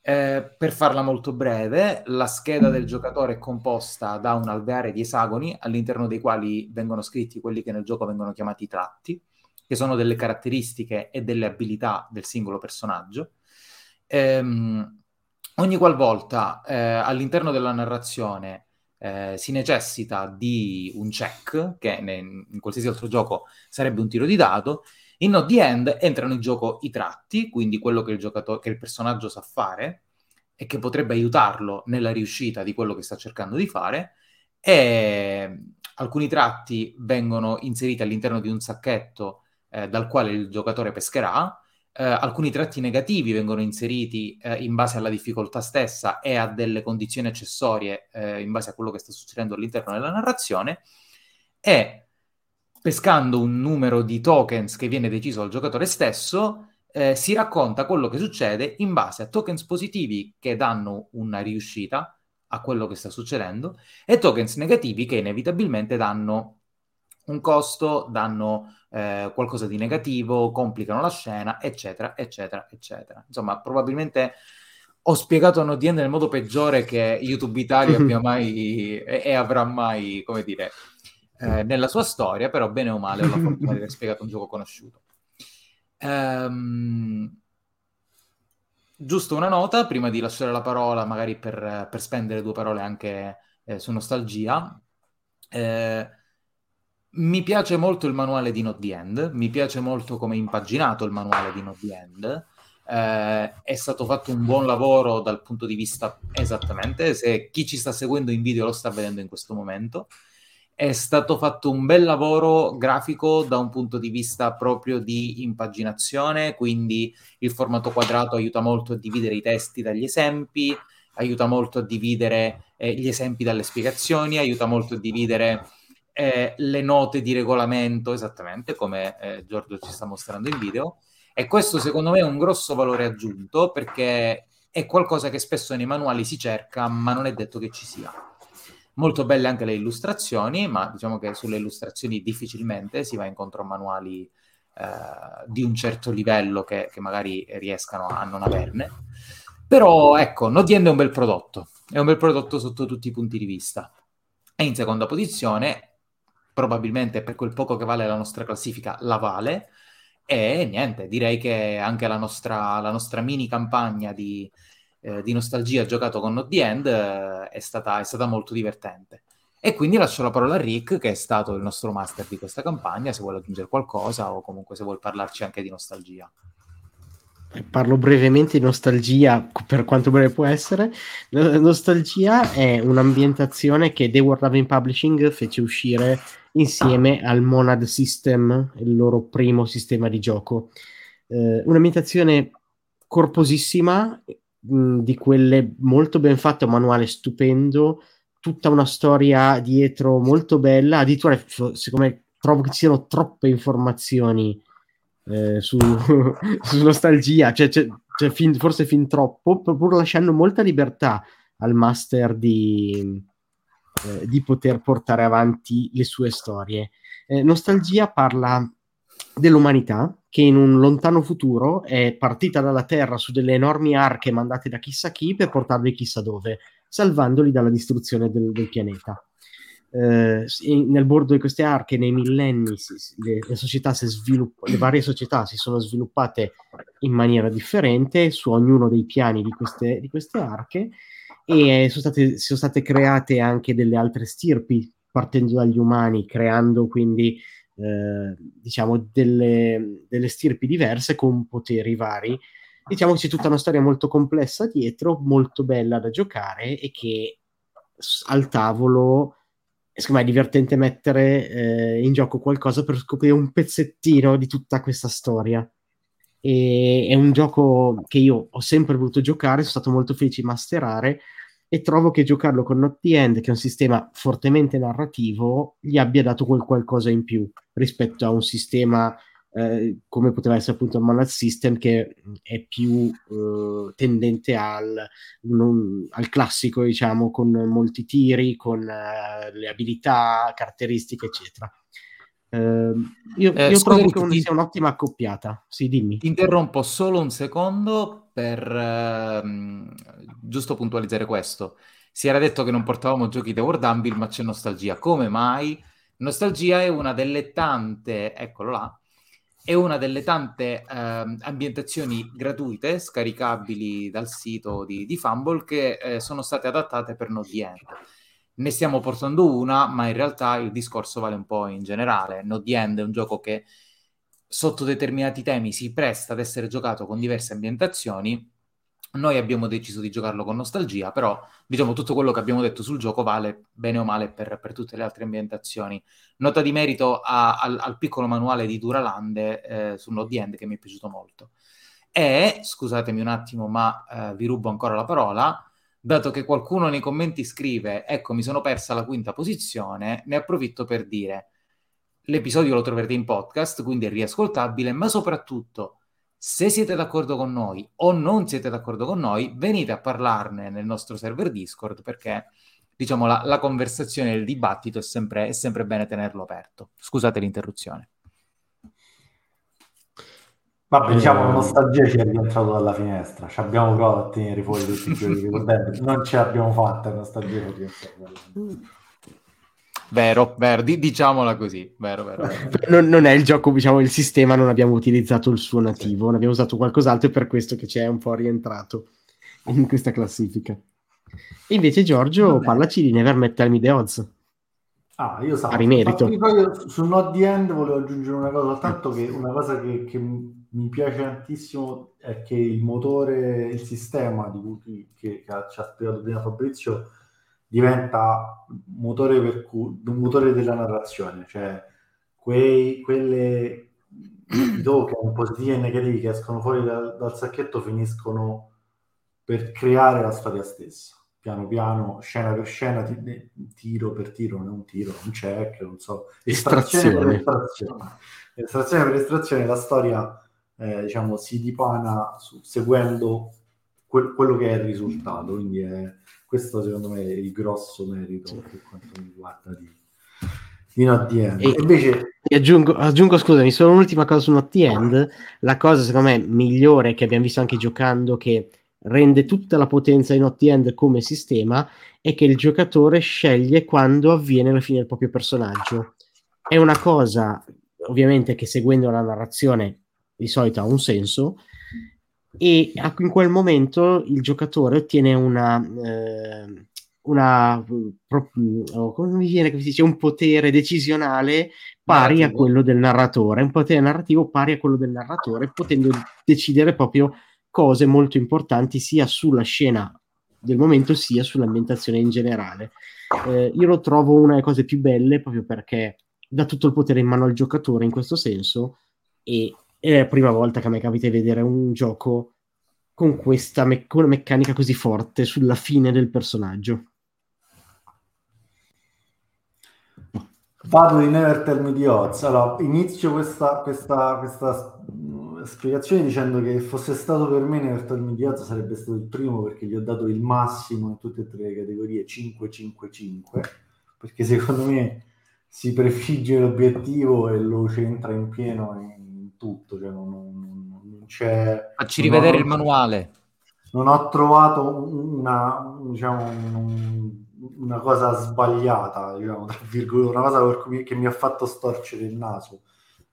Per farla molto breve, la scheda del giocatore è composta da un alveare di esagoni all'interno dei quali vengono scritti quelli che nel gioco vengono chiamati tratti, che sono delle caratteristiche e delle abilità del singolo personaggio. Ogni qualvolta all'interno della narrazione si necessita di un check, che in qualsiasi altro gioco sarebbe un tiro di dado. In Not The End entrano in gioco i tratti, quindi quello che il personaggio sa fare e che potrebbe aiutarlo nella riuscita di quello che sta cercando di fare, e alcuni tratti vengono inseriti all'interno di un sacchetto dal quale il giocatore pescherà, alcuni tratti negativi vengono inseriti in base alla difficoltà stessa e a delle condizioni accessorie in base a quello che sta succedendo all'interno della narrazione, e pescando un numero di tokens che viene deciso dal giocatore stesso, si racconta quello che succede in base a tokens positivi che danno una riuscita a quello che sta succedendo e tokens negativi che inevitabilmente danno un costo, danno qualcosa di negativo, complicano la scena, eccetera, eccetera, eccetera. Insomma, probabilmente ho spiegato a Not The End nel modo peggiore che YouTube Italia abbia mai e avrà mai, come dire, nella sua storia, però bene o male ho la fortuna di aver spiegato un gioco conosciuto. Giusto una nota, prima di lasciare la parola, magari per spendere due parole anche su Nostalgia. Mi piace molto il manuale di Not The End, mi piace molto come è impaginato il manuale di Not The End. È stato fatto un buon lavoro dal punto di vista, esattamente, se chi ci sta seguendo in video lo sta vedendo in questo momento. È stato fatto un bel lavoro grafico da un punto di vista proprio di impaginazione, quindi il formato quadrato aiuta molto a dividere i testi dagli esempi, aiuta molto a dividere gli esempi dalle spiegazioni, aiuta molto a dividere le note di regolamento, esattamente come Giorgio ci sta mostrando in video, e questo secondo me è un grosso valore aggiunto, perché è qualcosa che spesso nei manuali si cerca ma non è detto che ci sia. Molto belle anche le illustrazioni, ma diciamo che sulle illustrazioni difficilmente si va incontro a manuali di un certo livello che magari riescano a non averne. Però ecco, Not The End è un bel prodotto sotto tutti i punti di vista. È in seconda posizione, probabilmente per quel poco che vale la nostra classifica la vale, e niente, direi che anche la nostra mini campagna di Nostalgia giocato con Not The End è stata molto divertente, e quindi lascio la parola a Rick, che è stato il nostro master di questa campagna, se vuole aggiungere qualcosa o comunque se vuole parlarci anche di Nostalgia. Parlo brevemente di Nostalgia, per quanto breve può essere. Nostalgia è un'ambientazione che The World of In Publishing fece uscire insieme al Monad System, il loro primo sistema di gioco, un'ambientazione corposissima, di quelle molto ben fatte, un manuale stupendo, tutta una storia dietro molto bella. Addirittura secondo me trovo che ci siano troppe informazioni su Nostalgia, cioè forse fin troppo, pur lasciando molta libertà al master di poter portare avanti le sue storie. Nostalgia parla dell'umanità che in un lontano futuro è partita dalla Terra su delle enormi arche mandate da chissà chi per portarli chissà dove, salvandoli dalla distruzione del pianeta. Nel bordo di queste arche, nei millenni, le varie società si sono sviluppate in maniera differente su ognuno dei piani di queste arche, e sono state create anche delle altre stirpi, partendo dagli umani, creando quindi diciamo delle stirpi diverse con poteri vari. Diciamo che c'è tutta una storia molto complessa dietro, molto bella da giocare, e che al tavolo secondo me è divertente mettere in gioco qualcosa per scoprire un pezzettino di tutta questa storia. E è un gioco che io ho sempre voluto giocare, sono stato molto felice di masterare, e trovo che giocarlo con Not The End, che è un sistema fortemente narrativo, gli abbia dato quel qualcosa in più rispetto a un sistema come poteva essere appunto il Monad System, che è più tendente al classico, diciamo, con molti tiri, con le abilità, caratteristiche, eccetera. Io trovo che sia un'ottima accoppiata. Sì, dimmi. Ti interrompo solo un secondo per giusto puntualizzare questo. Si era detto che non portavamo giochi da World Anvil, ma c'è Nostalgia. Come mai? Nostalgia è una delle tante, eccolo là, è una delle tante ambientazioni gratuite, scaricabili dal sito di Fumble, che sono state adattate per Not The End. Ne stiamo portando una, ma in realtà il discorso vale un po' in generale. Not The End è un gioco che sotto determinati temi si presta ad essere giocato con diverse ambientazioni. Noi abbiamo deciso di giocarlo con Nostalgia, però diciamo tutto quello che abbiamo detto sul gioco vale bene o male per tutte le altre ambientazioni. Nota di merito al piccolo manuale di Duralande su Not The End, che mi è piaciuto molto. E, scusatemi un attimo, ma vi rubo ancora la parola, dato che qualcuno nei commenti scrive «Ecco, mi sono persa la quinta posizione», ne approfitto per dire l'episodio lo troverete in podcast, quindi è riascoltabile, ma soprattutto se siete d'accordo con noi o non siete d'accordo con noi, venite a parlarne nel nostro server Discord, perché diciamo la conversazione, il dibattito è sempre bene tenerlo aperto. Scusate l'interruzione. Vabbè, diciamo Nostalgia ci è rientrato dalla finestra, ci abbiamo provato a tenere fuori tutti i giorni, non ce l'abbiamo fatta, Nostalgia ci è rientrato dalla finestra. Vero, diciamola così, vero. Non è il gioco, diciamo, il sistema, non abbiamo utilizzato il suo nativo, ne abbiamo usato qualcos'altro, e per questo che ci è un po' rientrato in questa classifica. E invece Giorgio, parlaci di Never Tell Me The Odds. Ah, io sapevo. Pari merito. Su Not The End volevo aggiungere una cosa, tanto che una cosa che mi piace tantissimo è che il motore, il sistema di cui che ci ha spiegato prima Fabrizio, diventa motore un motore della narrazione, cioè quelle token positive e negativi che escono fuori dal sacchetto finiscono per creare la storia stessa, piano piano, scena per scena, tiro per tiro, non tiro, un check, non so, estrazione per estrazione, la storia diciamo si dipana seguendo quello che è il risultato, quindi questo secondo me è il grosso merito per quanto mi riguarda di Not The End. E invece aggiungo, scusami, solo un'ultima cosa su Not The End. La cosa secondo me migliore che abbiamo visto anche giocando, che rende tutta la potenza di Not The End come sistema, è che il giocatore sceglie quando avviene la fine del proprio personaggio. È una cosa ovviamente che, seguendo la narrazione, di solito ha un senso, e in quel momento il giocatore ottiene un potere decisionale pari narrativo a quello del narratore, un potere narrativo pari a quello del narratore, potendo decidere proprio cose molto importanti sia sulla scena del momento sia sull'ambientazione in generale. Io lo trovo una delle cose più belle, proprio perché dà tutto il potere in mano al giocatore in questo senso, e è la prima volta che a me capita di vedere un gioco con questa con una meccanica così forte sulla fine del personaggio. Parlo di Never Tell Me The Odds. Allora, inizio questa spiegazione dicendo che, fosse stato per me, Never Tell Me The Odds sarebbe stato il primo, perché gli ho dato il massimo in tutte e tre le categorie, 5-5-5, perché secondo me si prefigge l'obiettivo e lo centra in pieno tutto, cioè non c'è. Facci rivedere il manuale. Non ho trovato una cosa sbagliata, diciamo, tra virgolette, una cosa che mi ha fatto storcere il naso,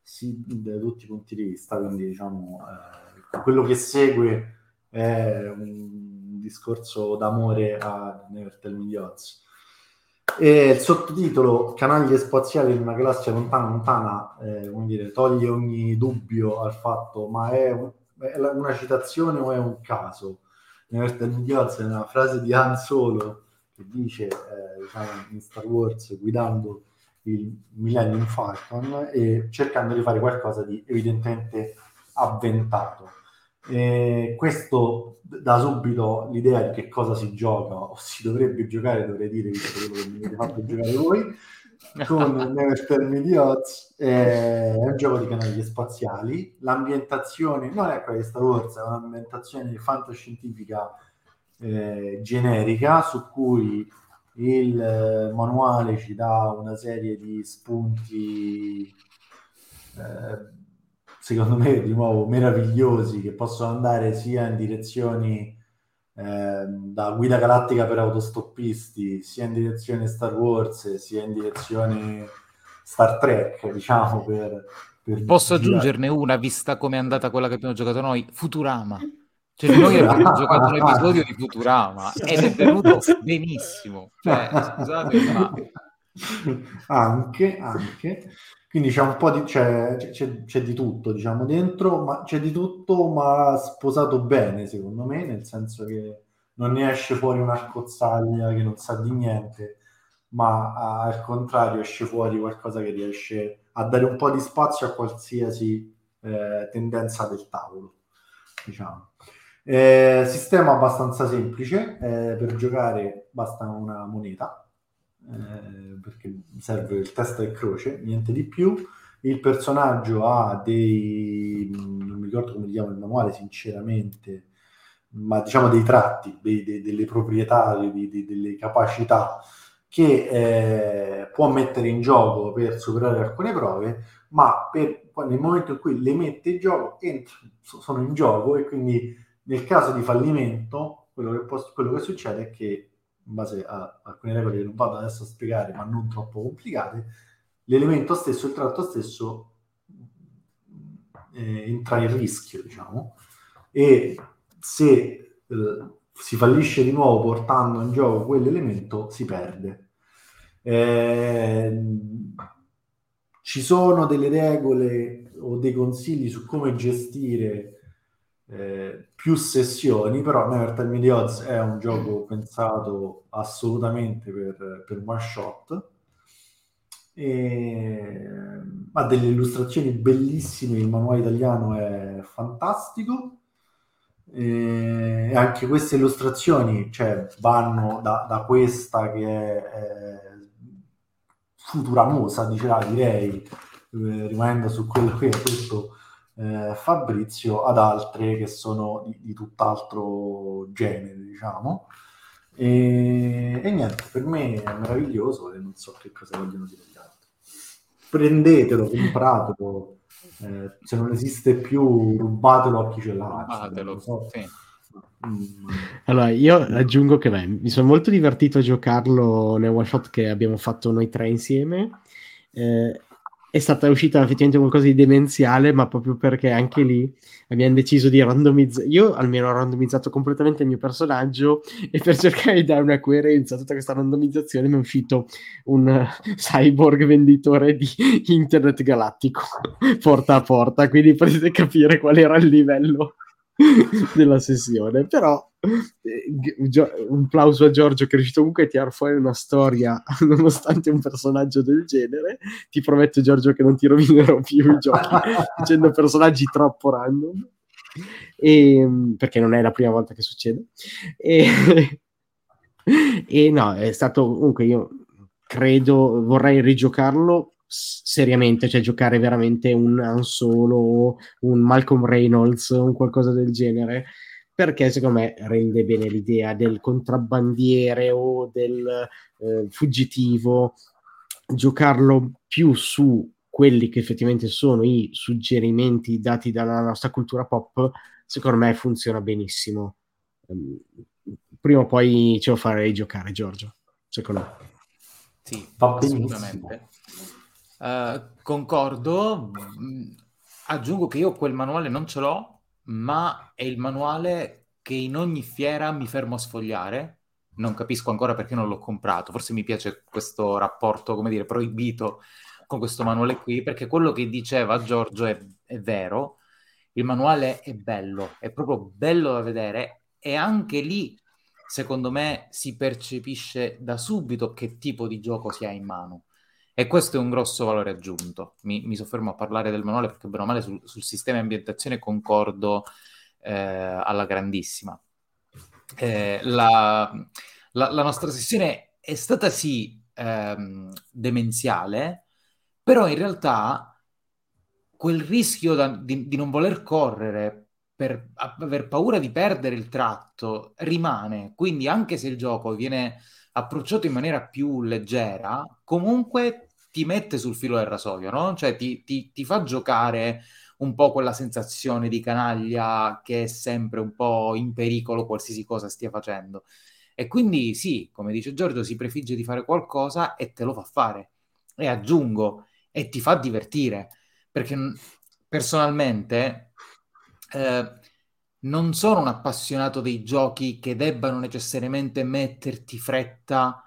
sì, da tutti i punti di vista. Quindi, diciamo, quello che segue è un discorso d'amore a Never Tell Me The Odds. E il sottotitolo, Canaglie spaziali in una galassia lontana, come dire, toglie ogni dubbio al fatto, ma è una citazione o è un caso? Never Tell Me The Odds è una frase di Han Solo, che dice in Star Wars, guidando il Millennium Falcon e cercando di fare qualcosa di evidentemente avventato. Questo dà subito l'idea di che cosa si gioca o si dovrebbe giocare, dovrei dire, visto quello che mi avete fatto giocare voi, con Never Tell Me The Odds. È un gioco di canaglie spaziali, l'ambientazione non è quella di Star Wars, è un'ambientazione fantascientifica generica, su cui il manuale ci dà una serie di spunti secondo me di nuovo meravigliosi, che possono andare sia in direzioni da guida galattica per autostoppisti, sia in direzione Star Wars, sia in direzione Star Trek, diciamo. Per posso aggiungerne una, vista come è andata quella che abbiamo giocato noi, Futurama. Cioè noi abbiamo giocato un episodio di Futurama ed è venuto benissimo, cioè, scusate, ma... anche quindi c'è un po' di c'è di tutto, diciamo, dentro, ma c'è di tutto, ma sposato bene, secondo me, nel senso che non ne esce fuori una scozzaglia che non sa di niente, ma al contrario esce fuori qualcosa che riesce a dare un po' di spazio a qualsiasi tendenza del tavolo, diciamo. Sistema abbastanza semplice, per giocare basta una moneta, perché serve il testa e croce, niente di più. Il personaggio ha dei, non mi ricordo come li chiama il manuale sinceramente, ma diciamo dei tratti, delle proprietà, delle capacità che può mettere in gioco per superare alcune prove, ma nel momento in cui le mette in gioco sono in gioco, e quindi nel caso di fallimento, quello che succede è che, in base a alcune regole che non vado adesso a spiegare, ma non troppo complicate, l'elemento stesso, il tratto stesso, entra in rischio, diciamo, e se si fallisce di nuovo portando in gioco quell'elemento, si perde. Ci sono delle regole o dei consigli su come gestire più sessioni, però Never Tell Me The Odds è un gioco pensato assolutamente per one shot, e ha delle illustrazioni bellissime, il manuale italiano è fantastico, e anche queste illustrazioni, cioè, vanno da questa che è futuramosa, direi, rimanendo su quello che è tutto Fabrizio, ad altre che sono di tutt'altro genere, diciamo, e niente, per me è meraviglioso e non so che cosa vogliono dire gli altri. Prendetelo, compratelo, se non esiste più rubatelo a chi ce l'ha, rubatelo, so. Sì. Allora io aggiungo che mi sono molto divertito a giocarlo nel one shot che abbiamo fatto noi tre insieme. È stata uscita effettivamente qualcosa di demenziale, ma proprio perché anche lì abbiamo deciso di randomizzare. Io almeno ho randomizzato completamente il mio personaggio, e per cercare di dare una coerenza a tutta questa randomizzazione mi è uscito un cyborg venditore di internet galattico porta a porta, quindi potete capire qual era il livello della sessione. Però un plauso a Giorgio, che è riuscito comunque a tirar fuori una storia nonostante un personaggio del genere. Ti prometto, Giorgio, che non ti rovinerò più i giochi facendo personaggi troppo random, perché non è la prima volta che succede, e no, è stato comunque, io credo vorrei rigiocarlo seriamente, cioè giocare veramente un Han Solo, un Malcolm Reynolds, un qualcosa del genere, perché secondo me rende bene l'idea del contrabbandiere o del fuggitivo. Giocarlo più su quelli che effettivamente sono i suggerimenti dati dalla nostra cultura pop, secondo me funziona benissimo. Prima o poi ce lo farei giocare, Giorgio, secondo me. Sì, assolutamente. Concordo. Aggiungo che io quel manuale non ce l'ho, ma è il manuale che in ogni fiera mi fermo a sfogliare. Non capisco ancora perché non l'ho comprato, forse mi piace questo rapporto, come dire, proibito con questo manuale qui, perché quello che diceva Giorgio è vero. Il manuale è bello, è proprio bello da vedere, e anche lì secondo me si percepisce da subito che tipo di gioco si ha in mano. E questo è un grosso valore aggiunto. Mi soffermo a parlare del manuale perché, bene o male, sul sistema e ambientazione concordo alla grandissima. La nostra sessione è stata, sì, demenziale, però in realtà quel rischio di non voler correre per aver paura di perdere il tratto rimane, quindi anche se il gioco viene approcciato in maniera più leggera, comunque ti mette sul filo del rasoio, no? Cioè ti fa giocare un po' quella sensazione di canaglia che è sempre un po' in pericolo qualsiasi cosa stia facendo. E quindi sì, come dice Giorgio, si prefigge di fare qualcosa e te lo fa fare. E aggiungo, e ti fa divertire, perché personalmente non sono un appassionato dei giochi che debbano necessariamente metterti fretta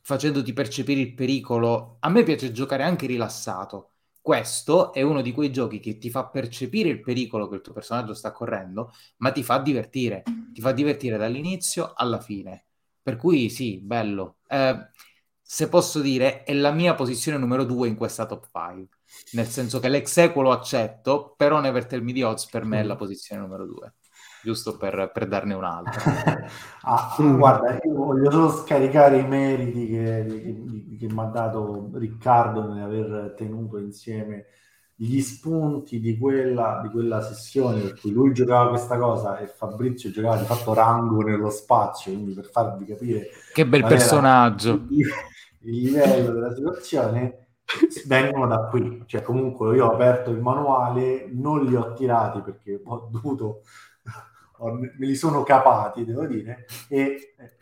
facendoti percepire il pericolo. A me piace giocare anche rilassato. Questo è uno di quei giochi che ti fa percepire il pericolo che il tuo personaggio sta correndo, ma ti fa divertire dall'inizio alla fine. Per cui sì, bello. Se posso dire, è la mia posizione numero 2 in questa top 5, nel senso che l'ex equo lo accetto, però Never Tell Me The Odds per me è la posizione numero 2, giusto per darne un'altra. Guarda, io voglio solo scaricare i meriti che mi ha dato Riccardo nell'aver tenuto insieme gli spunti di quella sessione per cui lui giocava questa cosa e Fabrizio giocava di fatto Rango nello spazio, quindi per farvi capire che bel personaggio il livello della situazione. Vengono da qui, cioè comunque io ho aperto il manuale, non li ho tirati perché me li sono capati, devo dire,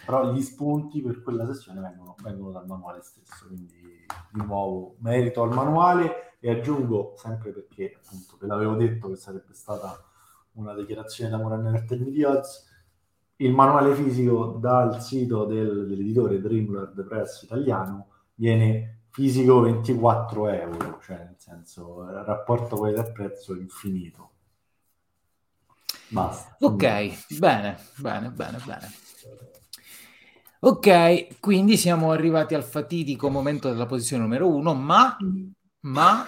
però gli spunti per quella sessione vengono dal manuale stesso, quindi di nuovo merito al manuale. E aggiungo, sempre perché appunto ve l'avevo detto che sarebbe stata una dichiarazione d'amore a Never Tell Me The Odds, il manuale fisico dal sito dell'editore Dreamlord Press italiano viene fisico €24, cioè nel senso il rapporto qualità-prezzo è infinito. Basta. Ok, bene. Ok, quindi siamo arrivati al fatidico momento della posizione numero 1, ma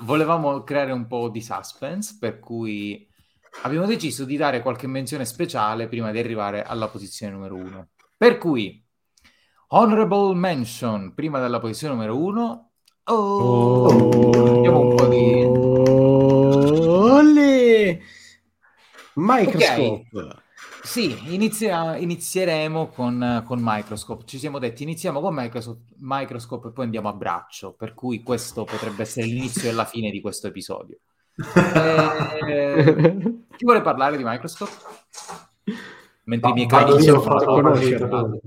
volevamo creare un po' di suspense, per cui abbiamo deciso di dare qualche menzione speciale prima di arrivare alla posizione numero 1. Per cui, honorable mention prima della posizione numero 1. Abbiamo un po' di... Microscope. Okay. Sì, inizieremo con Microscope. Ci siamo detti iniziamo con Microscope e poi andiamo a braccio, per cui questo potrebbe essere l'inizio e la fine di questo episodio. Chi vuole parlare di Microscope? Mentre i miei cari sono fatto conoscere.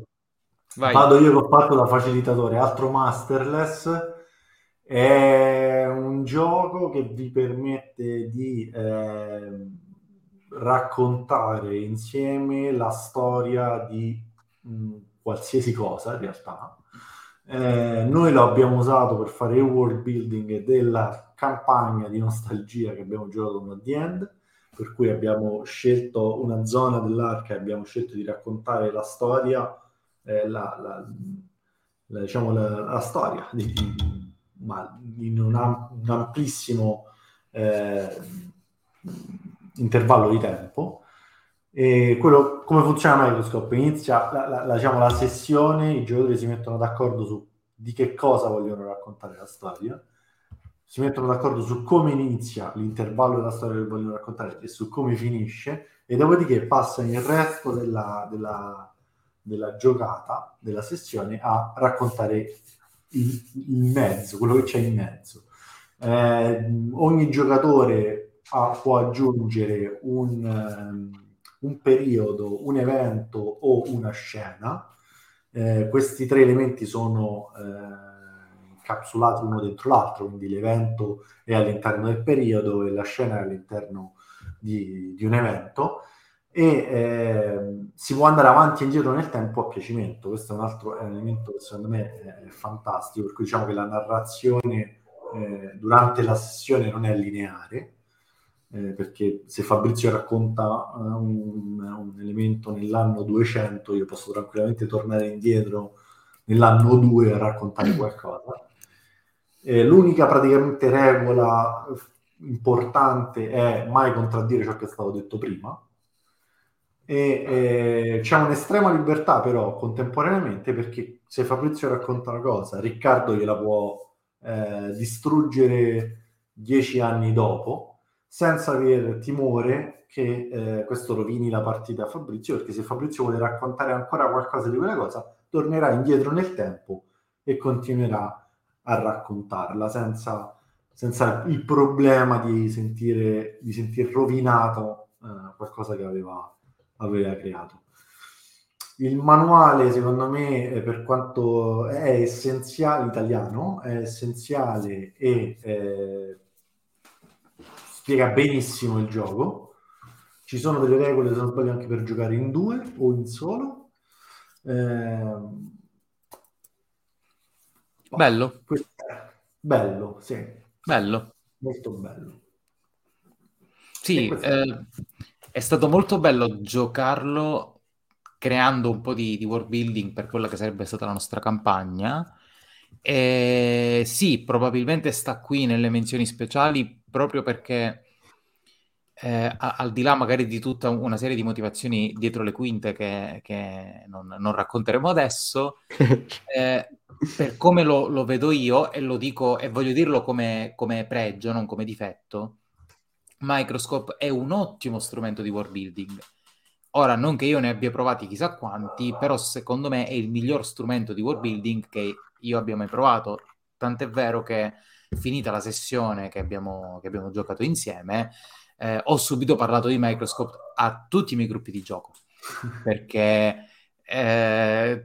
Vado io che ho fatto da facilitatore, altro masterless. È un gioco che vi permette di raccontare insieme la storia di qualsiasi cosa, in realtà. Noi lo abbiamo usato per fare il world building della campagna di Nostalgia che abbiamo giocato con Not The End, per cui abbiamo scelto una zona dell'arca e abbiamo scelto di raccontare la storia, diciamo la storia ma in un amplissimo intervallo di tempo. E quello come funziona Microscope? Inizia diciamo, la sessione, i giocatori si mettono d'accordo su di che cosa vogliono raccontare la storia, si mettono d'accordo su come inizia l'intervallo della storia che vogliono raccontare e su come finisce, e dopodiché passano il resto della giocata, della sessione, a raccontare in mezzo, quello che c'è in mezzo. Ogni giocatore può aggiungere un periodo, un evento o una scena. Questi tre elementi sono incapsulati uno dentro l'altro, quindi l'evento è all'interno del periodo e la scena è all'interno di un evento, e si può andare avanti e indietro nel tempo a piacimento. Questo è un altro elemento che secondo me è fantastico, per cui diciamo che la narrazione durante la sessione non è lineare, perché se Fabrizio racconta un elemento nell'anno 200, io posso tranquillamente tornare indietro nell'anno 2 a raccontare qualcosa. L'unica praticamente regola importante è mai contraddire ciò che è stato detto prima, e c'è un'estrema libertà però contemporaneamente, perché se Fabrizio racconta una cosa, Riccardo gliela può distruggere 10 anni dopo, senza avere timore che questo rovini la partita a Fabrizio, perché se Fabrizio vuole raccontare ancora qualcosa di quella cosa, tornerà indietro nel tempo e continuerà a raccontarla senza il problema di sentir rovinato qualcosa che aveva creato. Il manuale, secondo me, per quanto è essenziale, italiano, è essenziale e spiega benissimo il gioco. Ci sono delle regole, se non sbaglio, anche per giocare in due o in solo. Bello. Bello, sì. Bello. Molto bello. Sì, è stato molto bello giocarlo creando un po' di world building per quella che sarebbe stata la nostra campagna. E sì, probabilmente sta qui nelle menzioni speciali, proprio perché al di là magari di tutta una serie di motivazioni dietro le quinte che non racconteremo adesso, per come lo vedo io, e lo dico e voglio dirlo come pregio, non come difetto, Microscope è un ottimo strumento di world building. Ora, non che io ne abbia provati chissà quanti, però secondo me è il miglior strumento di world building che io abbia mai provato. Tant'è vero che, finita la sessione che abbiamo giocato insieme, ho subito parlato di Microscope a tutti i miei gruppi di gioco, perché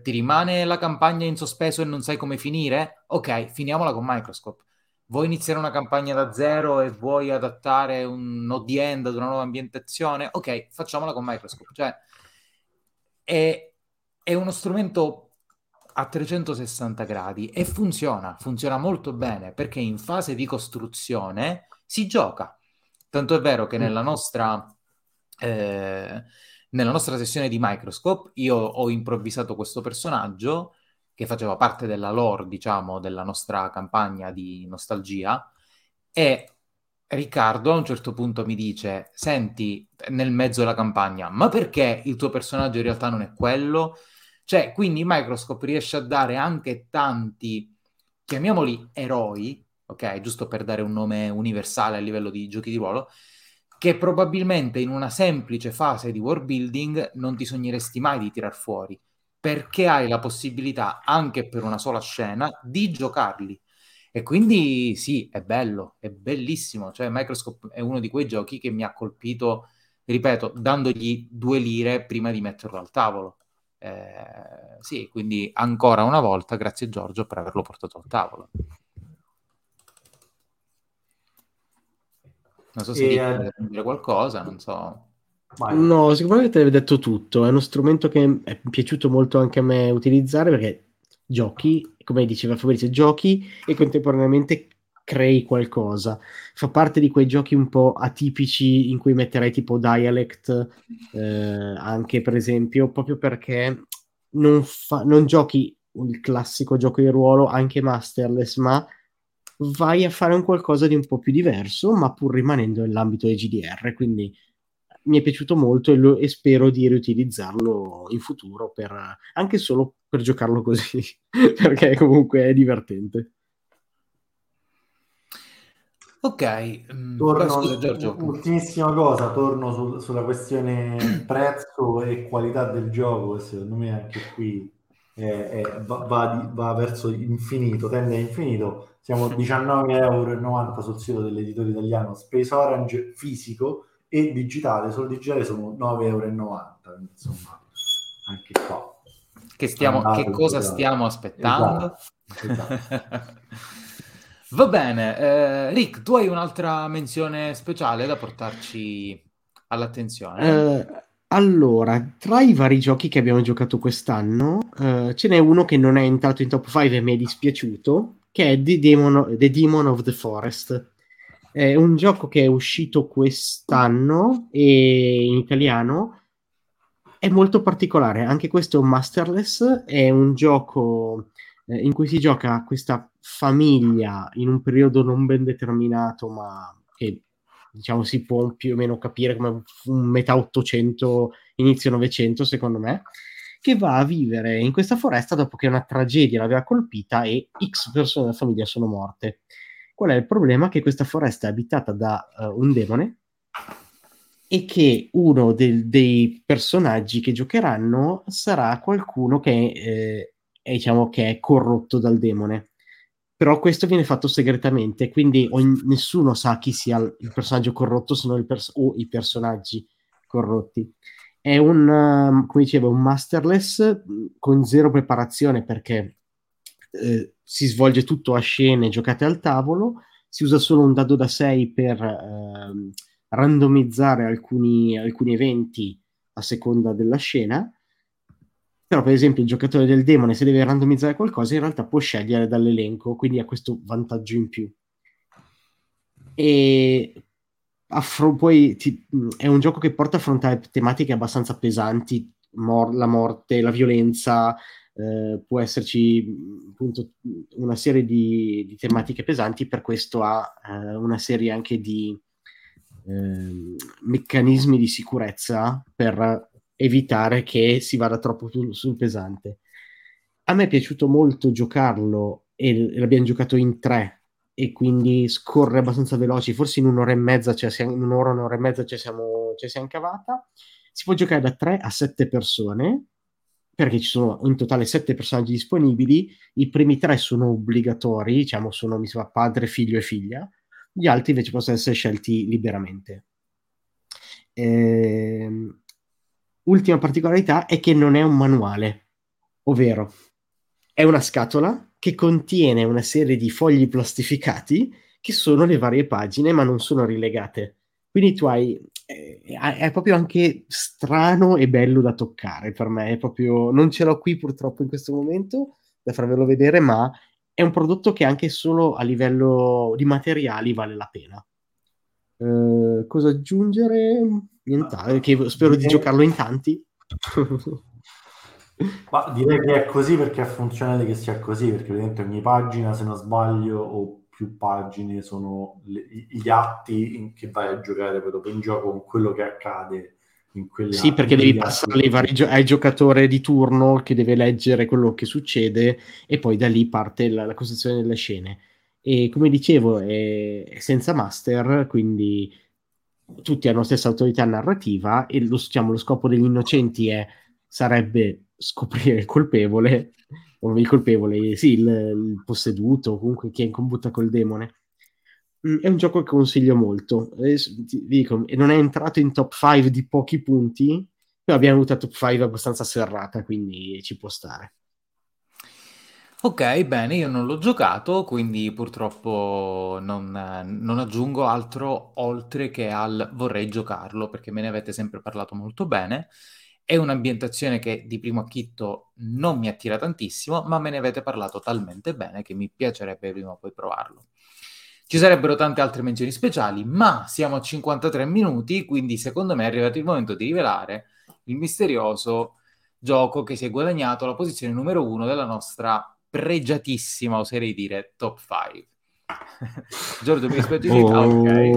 ti rimane la campagna in sospeso e non sai come finire? Ok, finiamola con Microscope. Vuoi iniziare una campagna da zero e vuoi adattare un Not The End ad una nuova ambientazione? Ok, facciamola con Microscope. Cioè, è uno strumento a 360 gradi e funziona molto bene, perché in fase di costruzione si gioca. Tanto è vero che nella nostra sessione di Microscope io ho improvvisato questo personaggio che faceva parte della lore, diciamo, della nostra campagna di Nostalgia, e Riccardo a un certo punto mi dice: senti, nel mezzo della campagna, ma perché il tuo personaggio in realtà non è quello? Cioè, quindi Microscope riesce a dare anche tanti, chiamiamoli eroi, ok, giusto per dare un nome universale a livello di giochi di ruolo, che probabilmente in una semplice fase di world building non ti sogneresti mai di tirar fuori, perché hai la possibilità, anche per una sola scena, di giocarli. E quindi sì, è bello, è bellissimo. Cioè, Microscope è uno di quei giochi che mi ha colpito, ripeto, dandogli 2 lire prima di metterlo al tavolo. Sì, quindi ancora una volta grazie Giorgio per averlo portato al tavolo. Non so se dire qualcosa, non so. No, sicuramente avevi detto tutto. È uno strumento che è piaciuto molto anche a me utilizzare, perché giochi, come diceva Fabrizio, giochi e contemporaneamente crei qualcosa. Fa parte di quei giochi un po' atipici in cui metterei tipo Dialect, anche per esempio, proprio perché non giochi il classico gioco di ruolo, anche masterless, ma vai a fare un qualcosa di un po' più diverso, ma pur rimanendo nell'ambito dei GDR, quindi mi è piaciuto molto e spero di riutilizzarlo in futuro, anche solo per giocarlo così, perché comunque è divertente. Ok, torno, ultimissima cosa, torno sulla questione prezzo e qualità del gioco, che secondo me anche qui va verso l'infinito, tende all'infinito. Siamo a 19,90 € sul sito dell'editore italiano Space Orange fisico, e digitale, solo digitale sono 9,90 €, insomma, anche qua. Che cosa digitale stiamo aspettando? Esatto. Va bene, Rick, tu hai un'altra menzione speciale da portarci all'attenzione? Allora, tra i vari giochi che abbiamo giocato quest'anno, ce n'è uno che non è entrato in top 5 e mi è dispiaciuto, che è The Demon of the Forest. È un gioco che è uscito quest'anno e in italiano è molto particolare. Anche questo è un masterless, è un gioco in cui si gioca questa famiglia in un periodo non ben determinato, ma che diciamo si può più o meno capire come metà 800, inizio 900 secondo me, che va a vivere in questa foresta dopo che una tragedia l'aveva colpita e X persone della famiglia sono morte. Qual è il problema? Che questa foresta è abitata da un demone e che uno dei personaggi che giocheranno sarà qualcuno che è corrotto dal demone. Però questo viene fatto segretamente, quindi nessuno sa chi sia il personaggio corrotto se non i personaggi corrotti. È come dicevo, un masterless con zero preparazione perché si svolge tutto a scene giocate al tavolo, si usa solo un dado da 6 per... randomizzare alcuni eventi a seconda della scena, però per esempio il giocatore del demone, se deve randomizzare qualcosa, in realtà può scegliere dall'elenco, quindi ha questo vantaggio in più. E è un gioco che porta a affrontare tematiche abbastanza pesanti, la morte, la violenza, può esserci appunto una serie di tematiche pesanti, per questo ha una serie anche di meccanismi di sicurezza per evitare che si vada troppo sul pesante. A me è piaciuto molto giocarlo e l'abbiamo giocato in 3 e quindi scorre abbastanza veloci, forse in un'ora e mezza ci siamo cavata. Si può giocare da 3 a 7 persone perché ci sono in totale 7 personaggi disponibili. I primi 3 sono obbligatori, diciamo sono, mi sembra, padre, figlio e figlia. Gli altri invece possono essere scelti liberamente. Ultima particolarità è che non è un manuale, ovvero è una scatola che contiene una serie di fogli plastificati che sono le varie pagine, ma non sono rilegate. Quindi tu hai... è proprio anche strano e bello da toccare per me. È proprio... non ce l'ho qui purtroppo in questo momento da farvelo vedere, ma... è un prodotto che anche solo a livello di materiali vale la pena. Cosa aggiungere? Nient'altro, che spero di giocarlo in tanti. Ma direi che è così perché è funzionale che sia così, perché ovviamente ogni pagina, se non sbaglio, o più pagine sono gli atti che vai a giocare poi dopo in gioco con quello che accade in quelle. Sì, perché devi passare ai giocatore di turno che deve leggere quello che succede e poi da lì parte la costruzione delle scene. E come dicevo è senza master, quindi tutti hanno la stessa autorità narrativa e lo scopo degli innocenti sarebbe scoprire il colpevole, o il colpevole, sì, il posseduto, comunque chi è in combutta col demone. È un gioco che consiglio molto. Dico, non è entrato in top 5 di pochi punti, però abbiamo avuto top 5 abbastanza serrata, quindi ci può stare. Ok, bene, io non l'ho giocato, quindi purtroppo non aggiungo altro oltre che al vorrei giocarlo, perché me ne avete sempre parlato molto bene. È un'ambientazione che di primo acchitto non mi attira tantissimo, ma me ne avete parlato talmente bene che mi piacerebbe prima o poi provarlo. Ci sarebbero tante altre menzioni speciali, ma siamo a 53 minuti, quindi secondo me è arrivato il momento di rivelare il misterioso gioco che si è guadagnato la posizione numero 1 della nostra pregiatissima, oserei dire, top 5. Giorgio, mi rispetto di città, ok.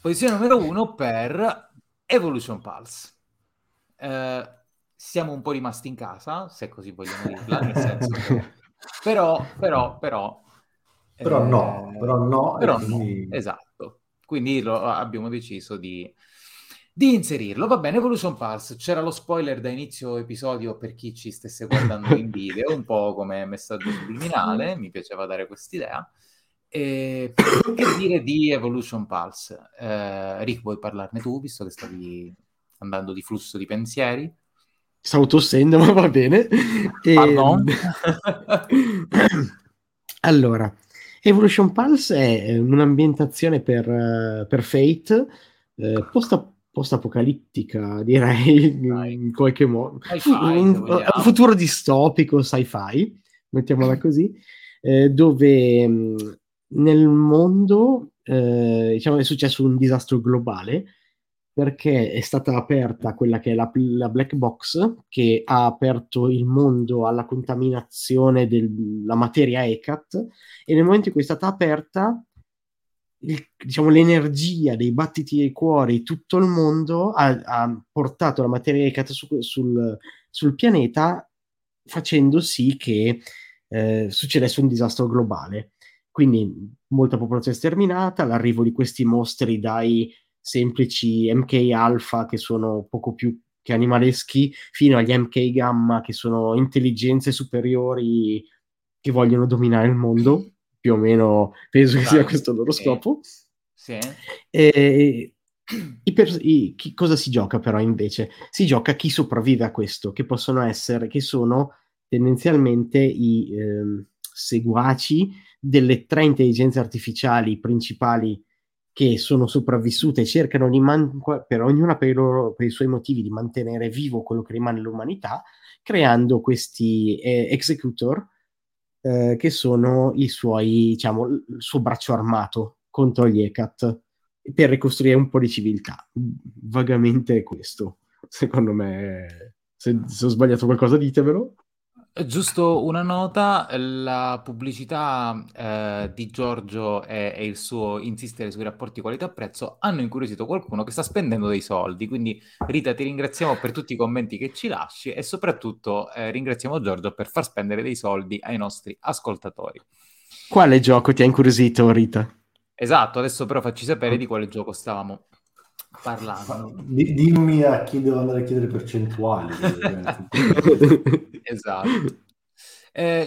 Posizione numero 1 per Evolution Pulse. Siamo un po' rimasti in casa, se così vogliamo dirla, nel senso che... Però no. Esatto. Quindi abbiamo deciso di inserirlo. Va bene, Evolution Pulse. C'era lo spoiler da inizio episodio per chi ci stesse guardando in video, un po' come messaggio subliminale, mi piaceva dare quest'idea. Che dire di Evolution Pulse? Rick, vuoi parlarne tu, visto che stavi andando di flusso di pensieri? Stavo tossendo, ma va bene. Allora, Evolution Pulse è un'ambientazione per Fate, post-apocalittica, direi, in qualche modo. Un futuro distopico, sci-fi, mettiamola così, dove nel mondo diciamo è successo un disastro globale, perché è stata aperta quella che è la Black Box, che ha aperto il mondo alla contaminazione della materia ECAT, e nel momento in cui è stata aperta diciamo, l'energia dei battiti dei cuori di tutto il mondo ha portato la materia ECAT sul pianeta, facendo sì che succedesse un disastro globale. Quindi molta popolazione sterminata, l'arrivo di questi mostri dai semplici MK alfa, che sono poco più che animaleschi, fino agli MK gamma, che sono intelligenze superiori che vogliono dominare il mondo, più o meno penso che sia questo il loro scopo. Sì. Cosa si gioca però invece? Si gioca chi sopravvive a questo, che possono essere, che sono tendenzialmente i seguaci delle tre intelligenze artificiali principali che sono sopravvissute e cercano di per ognuna per i suoi motivi di mantenere vivo quello che rimane l'umanità, creando questi executor che sono i suoi, diciamo, il suo braccio armato contro gli ECAT, per ricostruire un po' di civiltà. Vagamente questo, secondo me. Se ho sbagliato qualcosa ditemelo. Giusto una nota, la pubblicità di Giorgio e il suo insistere sui rapporti qualità-prezzo hanno incuriosito qualcuno che sta spendendo dei soldi, quindi Rita ti ringraziamo per tutti i commenti che ci lasci e soprattutto ringraziamo Giorgio per far spendere dei soldi ai nostri ascoltatori. Quale gioco ti ha incuriosito, Rita? Esatto, adesso però facci sapere di quale gioco stavamo parlando. Dimmi a chi devo andare a chiedere percentuali. Esatto.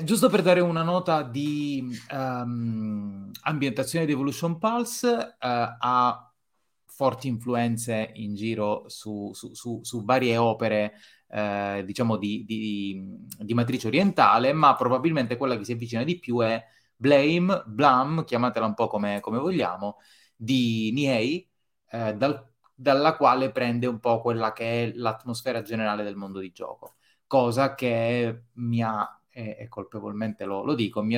Giusto per dare una nota di ambientazione di Evolution Pulse, ha forti influenze in giro su varie opere diciamo di matrice orientale, ma probabilmente quella che si avvicina di più è Blame, chiamatela un po' come vogliamo, di Nihei, dalla quale prende un po' quella che è l'atmosfera generale del mondo di gioco, cosa che mi ha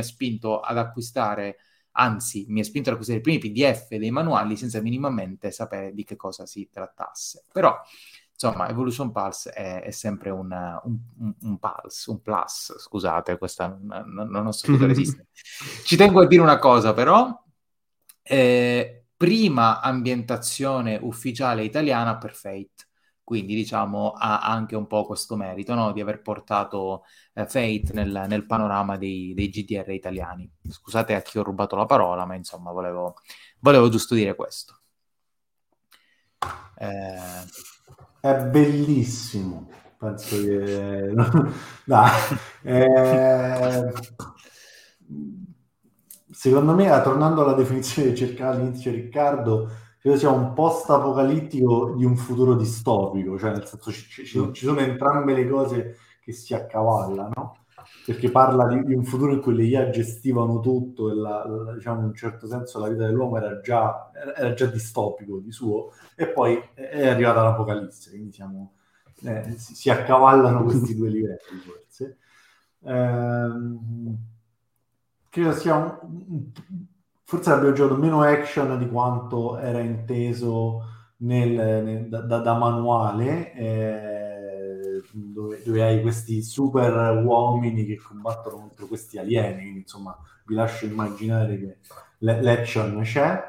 spinto ad acquistare, anzi mi ha spinto ad acquistare i primi PDF dei manuali senza minimamente sapere di che cosa si trattasse. Però insomma Evolution Pulse è sempre un plus, scusate, questa non so cosa esiste. Ci tengo a dire una cosa però, prima ambientazione ufficiale italiana per Fate, quindi diciamo ha anche un po' questo merito, no? Di aver portato Fate nel panorama dei GDR italiani. Scusate a chi ho rubato la parola, ma insomma volevo giusto dire questo. È bellissimo, penso che... Secondo me, tornando alla definizione che cercava all'inizio Riccardo, credo sia un post-apocalittico di un futuro distopico, cioè nel senso ci sono entrambe le cose che si accavallano, perché parla di un futuro in cui le IA gestivano tutto e diciamo, in un certo senso la vita dell'uomo era già distopico di suo, e poi è arrivata l'apocalisse, quindi si accavallano questi due livelli forse. Credo sia forse abbiamo giocato meno action di quanto era inteso da manuale, dove hai questi super uomini che combattono contro questi alieni, insomma vi lascio immaginare che l'action c'è,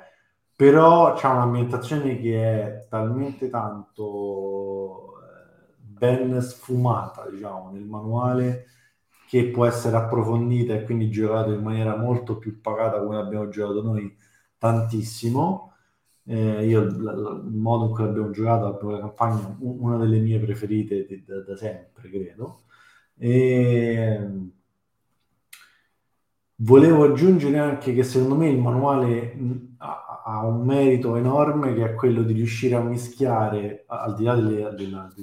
però c'è un'ambientazione che è talmente tanto ben sfumata, diciamo, nel manuale, che può essere approfondita e quindi giocata in maniera molto più pacata, come abbiamo giocato noi tantissimo. Io il modo in cui l'abbiamo giocato, la campagna, una delle mie preferite da sempre, credo. E volevo aggiungere anche che secondo me il manuale ha un merito enorme, che è quello di riuscire a mischiare, al di là delle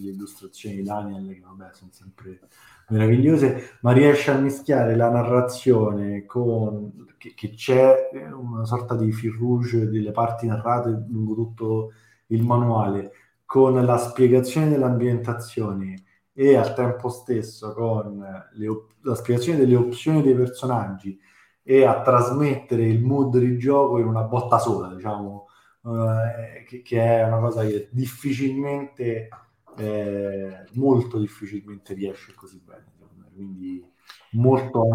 illustrazioni di Daniel, che vabbè sono sempre meravigliose, ma riesce a mischiare la narrazione con che c'è una sorta di fil rouge delle parti narrate lungo tutto il manuale, con la spiegazione dell'ambientazione e al tempo stesso con la spiegazione delle opzioni dei personaggi, e a trasmettere il mood di gioco in una botta sola, diciamo, che è una cosa che difficilmente molto difficilmente riesce così bene, quindi molto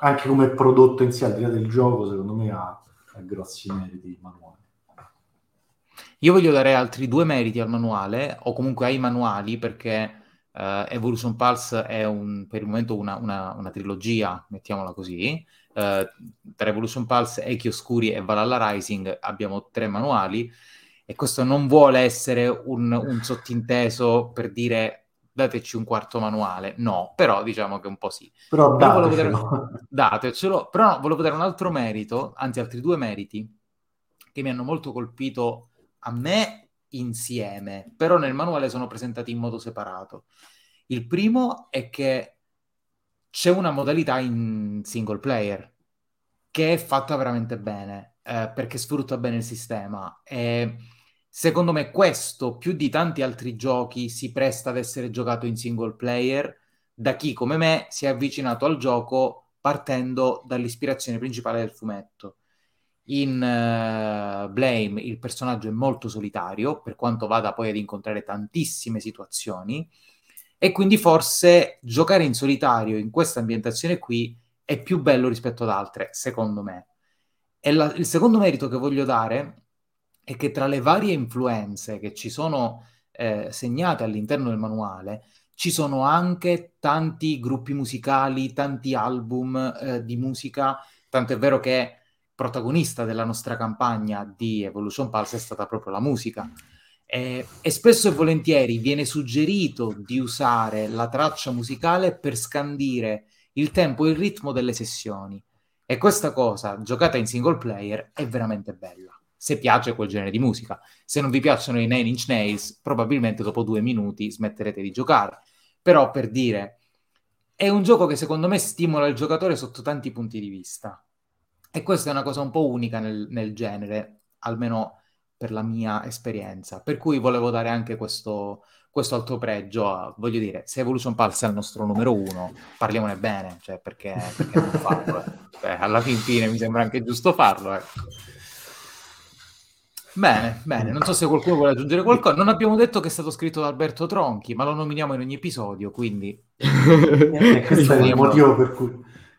anche come prodotto in sé, al di là del gioco, secondo me ha ha grossi meriti il manuale. Io voglio dare altri 2 meriti al manuale, o comunque ai manuali, perché Evolution Pulse è per il momento una trilogia, mettiamola così. Tra Evolution Pulse, Echi Oscuri e Valhalla Rising abbiamo 3 manuali, e questo non vuole essere un sottinteso per dire dateci un quarto manuale, no, però diciamo che un po' sì. Però volevo dare un altro merito, anzi altri 2 meriti, che mi hanno molto colpito a me insieme, però nel manuale sono presentati in modo separato. Il primo è che c'è una modalità in single player che è fatta veramente bene, perché sfrutta bene il sistema, e secondo me questo, più di tanti altri giochi, si presta ad essere giocato in single player da chi come me si è avvicinato al gioco partendo dall'ispirazione principale del fumetto. In Blame il personaggio è molto solitario, per quanto vada poi ad incontrare tantissime situazioni, e quindi forse giocare in solitario in questa ambientazione qui è più bello rispetto ad altre, secondo me. E il secondo merito che voglio dare è che tra le varie influenze che ci sono segnate all'interno del manuale, ci sono anche tanti gruppi musicali, tanti album di musica, tanto è vero che protagonista della nostra campagna di Evolution Pulse è stata proprio la musica. E spesso e volentieri viene suggerito di usare la traccia musicale per scandire il tempo e il ritmo delle sessioni, e questa cosa giocata in single player è veramente bella se piace quel genere di musica. Se non vi piacciono i Nine Inch Nails probabilmente dopo 2 minuti smetterete di giocare, però per dire è un gioco che secondo me stimola il giocatore sotto tanti punti di vista, e questa è una cosa un po' unica nel genere, almeno per la mia esperienza, per cui volevo dare anche questo alto pregio voglio dire, se Evolution Pulse è il nostro numero 1, parliamone bene, cioè perché non farlo? Alla fin fine mi sembra anche giusto farlo, ecco. Bene, non so se qualcuno vuole aggiungere qualcosa. Non abbiamo detto che è stato scritto da Alberto Tronchi, ma lo nominiamo in ogni episodio, quindi questo è il motivo per cui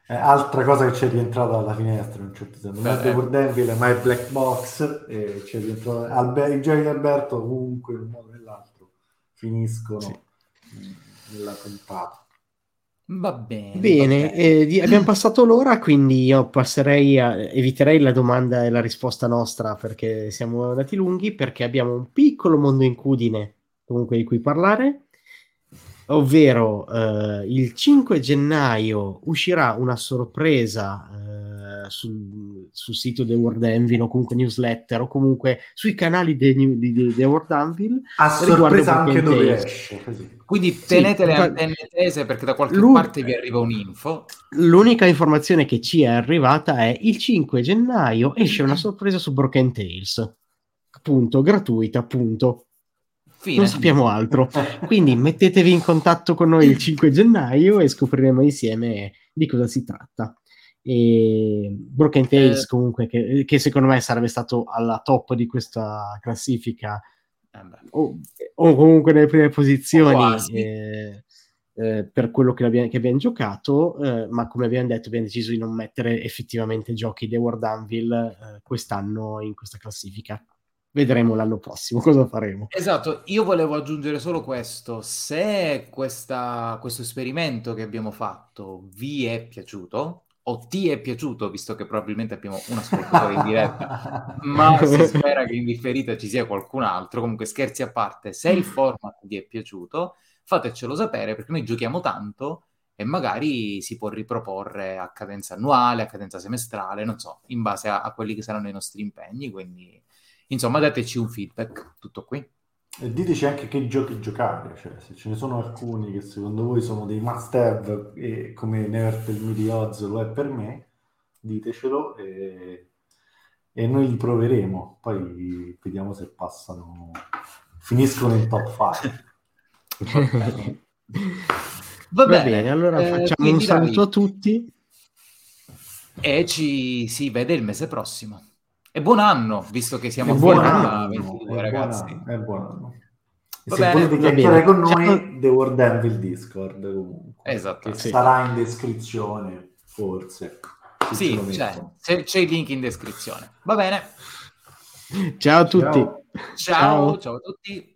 altra cosa che ci è rientrata dalla finestra, non c'è bisogno. Non è The World Anvil, ma è Black Box, e ci è rientrato i giochi di Alberto comunque in un modo o nell'altro finiscono nella puntata. Va bene. Abbiamo passato l'ora, quindi io eviterei la domanda e la risposta nostra, perché siamo andati lunghi, perché abbiamo un piccolo mondo incudine comunque di cui parlare. Ovvero il 5 gennaio uscirà una sorpresa sul sito The World Anvil, o comunque newsletter, o comunque sui canali di The World Anvil. A sorpresa anche dove esce. Quindi tenete le antenne tese, perché da qualche parte vi arriva un'info. L'unica informazione che ci è arrivata è il 5 gennaio esce una sorpresa su Broken Tales, appunto, gratuita, appunto. Fine. Non sappiamo altro, quindi mettetevi in contatto con noi il 5 gennaio e scopriremo insieme di cosa si tratta. E Broken Tales comunque che secondo me sarebbe stato alla top di questa classifica o comunque nelle prime posizioni per quello che abbiamo giocato, ma come abbiamo detto abbiamo deciso di non mettere effettivamente giochi di World Anvil quest'anno in questa classifica. Vedremo l'anno prossimo cosa faremo. Esatto, io volevo aggiungere solo questo: se questo esperimento che abbiamo fatto vi è piaciuto, o ti è piaciuto, visto che probabilmente abbiamo un ascoltatore in diretta, ma si spera che in differita ci sia qualcun altro, comunque scherzi a parte, se il format vi è piaciuto fatecelo sapere, perché noi giochiamo tanto e magari si può riproporre a cadenza annuale, a cadenza semestrale, non so, in base a quelli che saranno i nostri impegni, quindi insomma dateci un feedback, tutto qui. E diteci anche che giochi giocate, cioè se ce ne sono alcuni che secondo voi sono dei must have, e come Never Tell Me The Odds lo è per me, ditecelo e noi li proveremo, poi vediamo se finiscono in top 5. Va bene, allora facciamo un saluto a tutti e ci si vede il mese prossimo. E buon anno, visto che siamo a 22, ragazzi. Buon anno. E se volete chiacchierare con noi, ciao. The World Anvil Discord comunque. Esatto, sarà in descrizione, forse. sì, c'è il link in descrizione. Va bene. Ciao a tutti. Ciao a tutti.